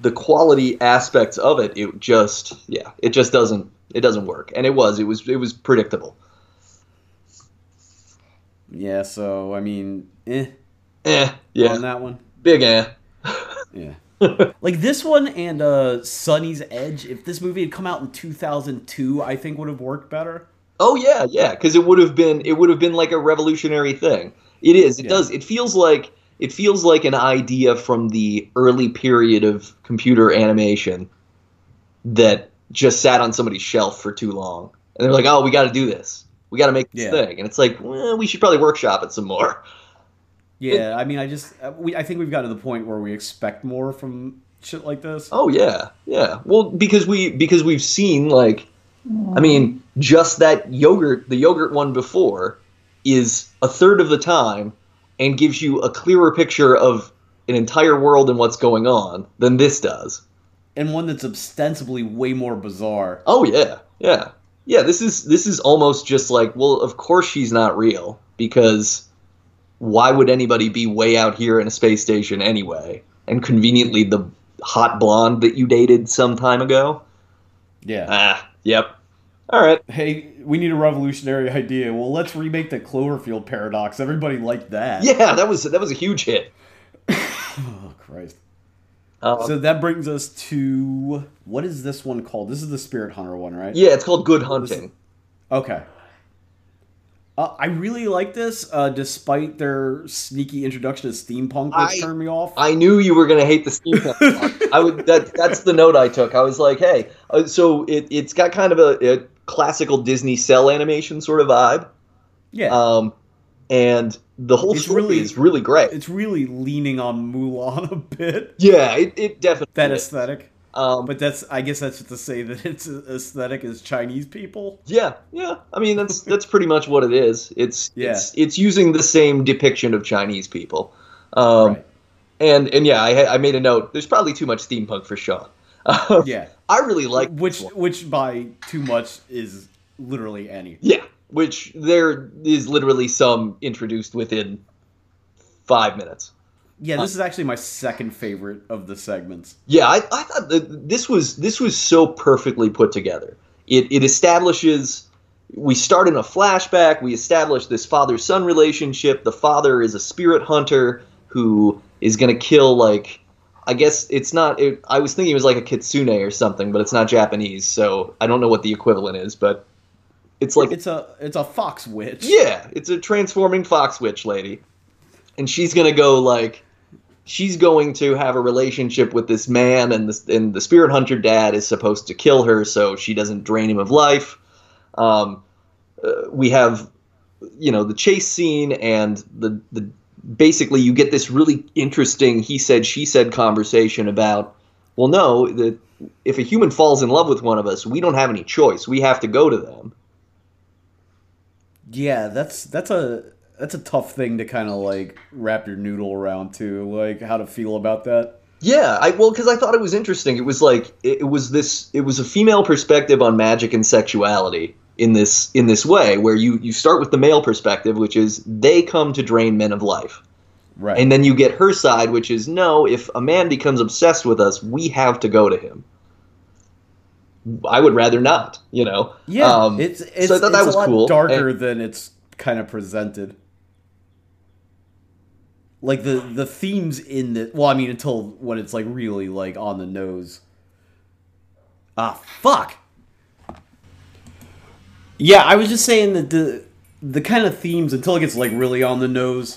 The quality aspects of it, it just, yeah, it just doesn't, it doesn't work. And it was, it was, it was predictable. Yeah. So, I mean, eh, eh, yeah, on that one, big eh, yeah. Like this one and uh, Sunny's Edge. If this movie had come out in two thousand two, I think would have worked better. Oh yeah, yeah, because it would have been, it would have been like a revolutionary thing. It is. It yeah. does. It feels like. It feels like an idea from the early period of computer animation that just sat on somebody's shelf for too long. And they're like, oh, we got to do this. We got to make this yeah. thing. And it's like, well, we should probably workshop it some more. Yeah, it, I mean, I just, we, I think we've gotten to the point where we expect more from shit like this. Oh, yeah, yeah. Well, because, we, because we've seen, like, I mean, just that yogurt, the yogurt one before is a third of the time and gives you a clearer picture of an entire world and what's going on than this does. And one that's ostensibly way more bizarre. Oh, yeah. Yeah. Yeah, this is this is almost just like, well, of course she's not real, because why would anybody be way out here in a space station anyway? And conveniently the hot blonde that you dated some time ago? Yeah. Ah, yep. All right. Hey, we need a revolutionary idea. Well, let's remake the Cloverfield paradox. Everybody liked that. Yeah, that was that was a huge hit. Oh, Christ. Uh, so that brings us to, what is this one called? This is the Spirit Hunter one, right? Yeah, it's called Good Hunting. Okay. Uh, I really like this, uh, despite their sneaky introduction to steampunk, which I, turned me off. I knew you were going to hate the steampunk one. I would, that, that's the note I took. I was like, hey, uh, so it, it's got kind of a... a classical Disney cell animation sort of vibe. Yeah. Um, and the whole it's story really, is really great. It's really leaning on Mulan a bit. Yeah, it, it definitely That is. aesthetic. Um, but that's, I guess that's to say that it's aesthetic as Chinese people. Yeah, yeah. I mean, that's that's pretty much what it is. It's yeah. it's, it's using the same depiction of Chinese people. Um, right. And, and yeah, I, I made a note. There's probably too much steampunk for Sean. Yeah. I really like which which by too much is literally any. Yeah, which there is literally some introduced within five minutes. Yeah, this um, is actually my second favorite of the segments. Yeah, I, I thought that this was this was so perfectly put together. It it establishes. We start in a flashback. We establish this father-son relationship. The father is a spirit hunter who is going to kill like. I guess it's not it, – I was thinking it was like a kitsune or something, but it's not Japanese, so I don't know what the equivalent is, but it's like – It's a it's a fox witch. Yeah, it's a transforming fox witch lady, and she's going to go like – she's going to have a relationship with this man, and the, and the spirit hunter dad is supposed to kill her so she doesn't drain him of life. Um, uh, we have, you know, the chase scene and the, the basically you get this really interesting he said, she said conversation about, well, no, that if a human falls in love with one of us, we don't have any choice. We have to go to them. Yeah, that's that's a that's a tough thing to kind of like wrap your noodle around to, like how to feel about that. Yeah, I well, because I thought it was interesting. It was like it, it was this it was a female perspective on magic and sexuality in this in this way, where you you start with the male perspective, which is they come to drain men of life, right? And then you get her side, which is no, if a man becomes obsessed with us, we have to go to him. I would rather not, you know. Yeah, um, it's it's, so I thought that it's was a lot cool. darker and, than it's kind of presented. Like the the themes in the well, I mean, until when it's like really like on the nose. Ah, fuck. Yeah, I was just saying that the the kind of themes until it gets like really on the nose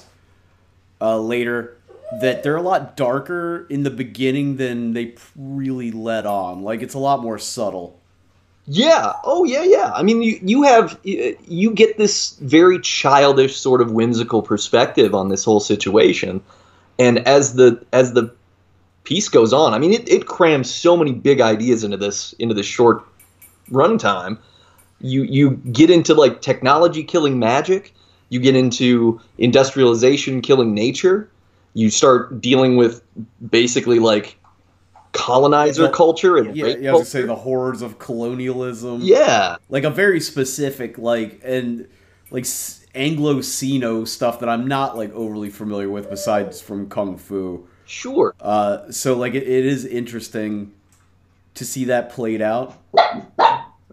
uh, later. That they're a lot darker in the beginning than they really let on. Like, it's a lot more subtle. Yeah. Oh, yeah, yeah. I mean, you, you have... You get this very childish sort of whimsical perspective on this whole situation. And as the as the piece goes on, I mean, it, it crams so many big ideas into this into this short runtime. You, you get into, like, technology killing magic. You get into industrialization killing nature. You start dealing with basically like colonizer yeah, culture and yeah, rape yeah, I was culture. Gonna say the horrors of colonialism. Yeah, like a very specific like and like Anglo-Sino stuff that I'm not like overly familiar with besides from Kung Fu. Sure. Uh, so like it, it is interesting to see that played out.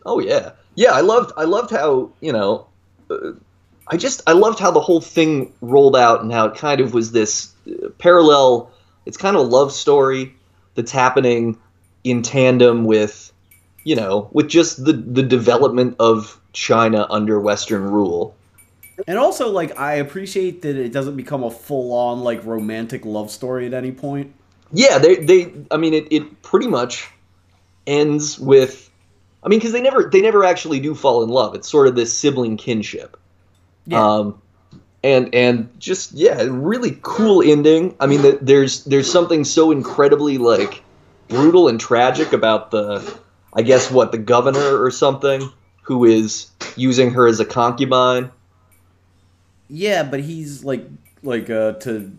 Oh yeah, yeah. I loved I loved how you know. Uh, I just, I loved how the whole thing rolled out and how it kind of was this parallel, it's kind of a love story that's happening in tandem with, you know, with just the, the development of China under Western rule. And also, like, I appreciate that it doesn't become a full-on, like, romantic love story at any point. Yeah, they, they I mean, it, it pretty much ends with, I mean, because they never, they never actually do fall in love. It's sort of this sibling kinship. Yeah. Um, and, and just, yeah, really cool ending. I mean, the, there's, there's something so incredibly like brutal and tragic about the, I guess what, the governor or something who is using her as a concubine. Yeah. But he's like, like, uh, to,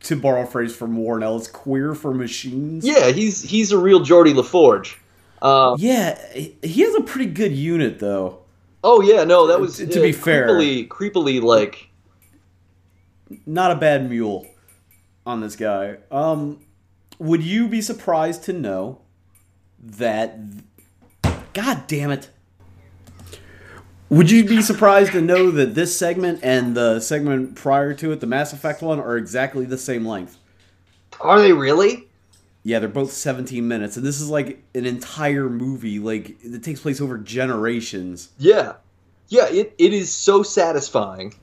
to borrow a phrase from Warren Ellis, queer for machines. Yeah. He's, he's a real Geordie LaForge. Um, yeah. He has a pretty good unit though. Oh yeah, no, that was to yeah, be fair, creepily, creepily like not a bad mule on this guy. Um, would you be surprised to know that? God damn it! Would you be surprised to know that this segment and the segment prior to it, the Mass Effect one, are exactly the same length? Are they really? Yeah, they're both seventeen minutes, and this is like an entire movie. Like it takes place over generations. Yeah, yeah. It, it is so satisfying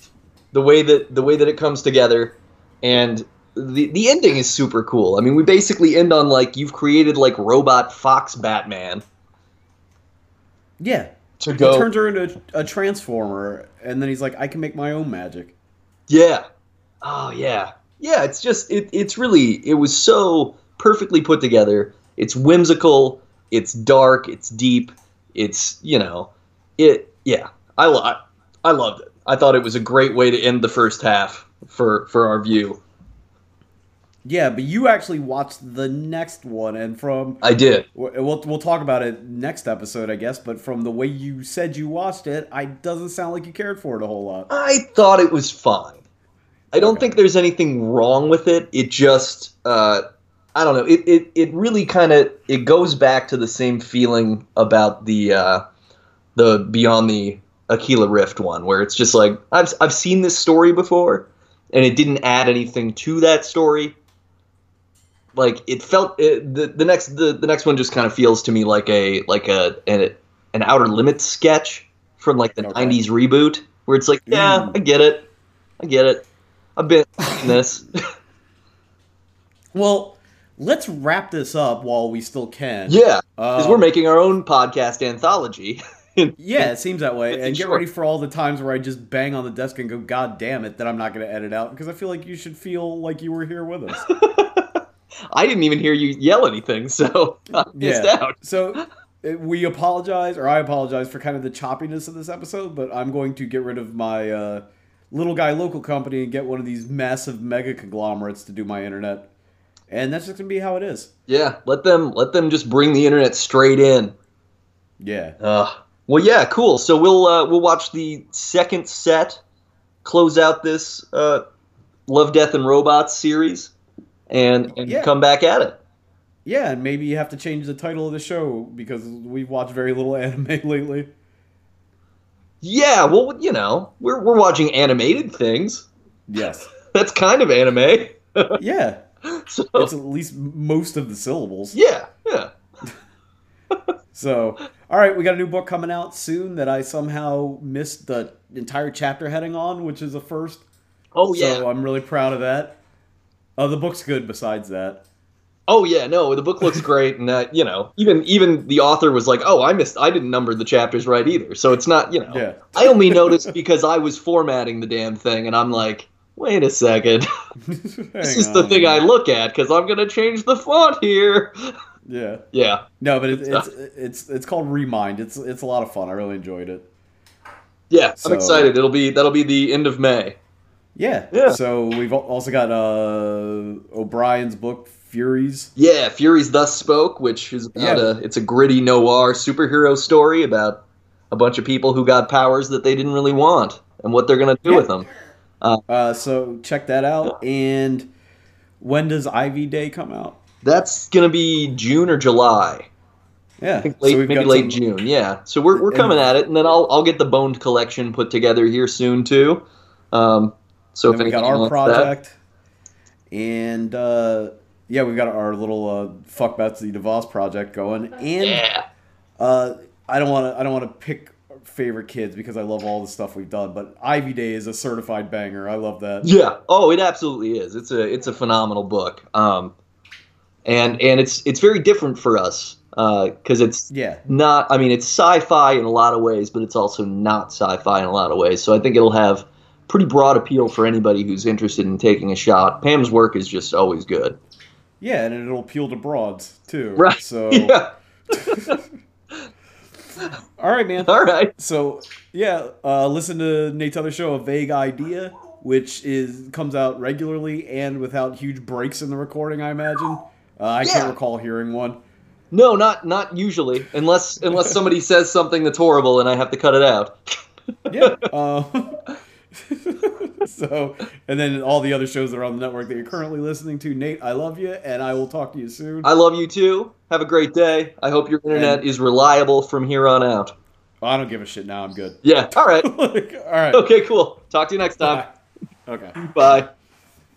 the way that the way that it comes together, and the the ending is super cool. I mean, we basically end on like you've created like robot Fox Batman. Yeah, to go he turns her into a, a transformer, and then he's like, I can make my own magic. Yeah. Oh yeah, yeah. It's just it. It's really it was so. Perfectly put together. It's whimsical. It's dark. It's deep. It's you know, it yeah. I lo- I loved it. I thought it was a great way to end the first half for for our view. Yeah, but you actually watched the next one, and from I did. We'll we'll talk about it next episode, I guess. But from the way you said you watched it, I doesn't sound like you cared for it a whole lot. I thought it was fine. I don't okay. think there's anything wrong with it. It just. Uh, I don't know. It it, it really kind of it goes back to the same feeling about the uh, the Beyond the Aquila Rift one, where it's just like I've I've seen this story before, and it didn't add anything to that story. Like it felt it, the the next the, the next one just kind of feels to me like a like a an, an Outer Limits sketch from like the okay. nineties reboot, where it's like yeah, mm. I get it, I get it, I've been in this. Well, let's wrap this up while we still can. Yeah, because um, we're making our own podcast anthology. Yeah, it seems that way. And get ready for all the times where I just bang on the desk and go, God damn it, that I'm not going to edit out. Because I feel like you should feel like you were here with us. I didn't even hear you yell anything, so I missed yeah. out. So we apologize, or I apologize for kind of the choppiness of this episode, but I'm going to get rid of my uh, little guy local company and get one of these massive mega conglomerates to do my internet. And that's just going to be how it is. Yeah, let them let them just bring the internet straight in. Yeah. Uh, well, yeah, cool. So we'll uh, we'll watch the second set, close out this uh, Love, Death, and Robots series, and, and yeah. come back at it. Yeah, and maybe you have to change the title of the show because we've watched very little anime lately. Yeah, well, you know, we're we're watching animated things. Yes. That's kind of anime. Yeah. So, it's at least most of the syllables. Yeah, yeah. So, all right, we got a new book coming out soon that I somehow missed the entire chapter heading on, which is a first. Oh, yeah. So I'm really proud of that. Oh, uh, the book's good besides that. Oh, yeah, no, the book looks great. And, uh, you know, even even the author was like, oh, I missed, I didn't number the chapters right either. So it's not, you know, yeah. I only noticed because I was formatting the damn thing and I'm like, wait a second. This is the on, thing man. I look at because I'm going to change the font here. Yeah. Yeah. No, but it, it's it's it's called Remind. It's it's a lot of fun. I really enjoyed it. Yeah, so, I'm excited. It'll be that'll be the end of May. Yeah. Yeah. So we've also got uh, O'Brien's book Furies. Yeah, Furies Thus Spoke, which is about yeah. a it's a gritty noir superhero story about a bunch of people who got powers that they didn't really want and what they're going to do yeah. with them. Uh, uh, so check that out. And when does Ivy Day come out? That's going to be June or July. Yeah. I think late, so maybe late some... June. Yeah. So we're we're coming and, at it. And then I'll I'll get the Boned collection put together here soon, too. Um, so if we got our project. That. And, uh, yeah, we've got our little uh, Fuck Betsy DeVos project going. And yeah. uh, I don't want to I don't want to pick favorite kids because I love all the stuff we've done, but Ivy Day is a certified banger. I love that. Yeah. Oh, it absolutely is. It's a it's a phenomenal book. Um, And and it's it's very different for us because uh, it's yeah. not – I mean, it's sci-fi in a lot of ways, but it's also not sci-fi in a lot of ways. So I think it'll have pretty broad appeal for anybody who's interested in taking a shot. Pam's work is just always good. Yeah, and it'll appeal to broads too. Right. So. Yeah. All right, man. All right. So, yeah, uh, listen to Nate's other show, A Vague Idea, which is comes out regularly and without huge breaks in the recording, I imagine. Uh, I yeah. can't recall hearing one. No, not not usually, unless unless somebody says something that's horrible and I have to cut it out. Yeah. Uh, so, and then all the other shows that are on the network that you're currently listening to. Nate, I love you, and I will talk to you soon. I love you too. Have a great day. I hope your internet and, is reliable from here on out. I don't give a shit now. I'm good. Yeah. All right. Like, all right. Okay. Cool. Talk to you next time. Bye. Okay. Bye.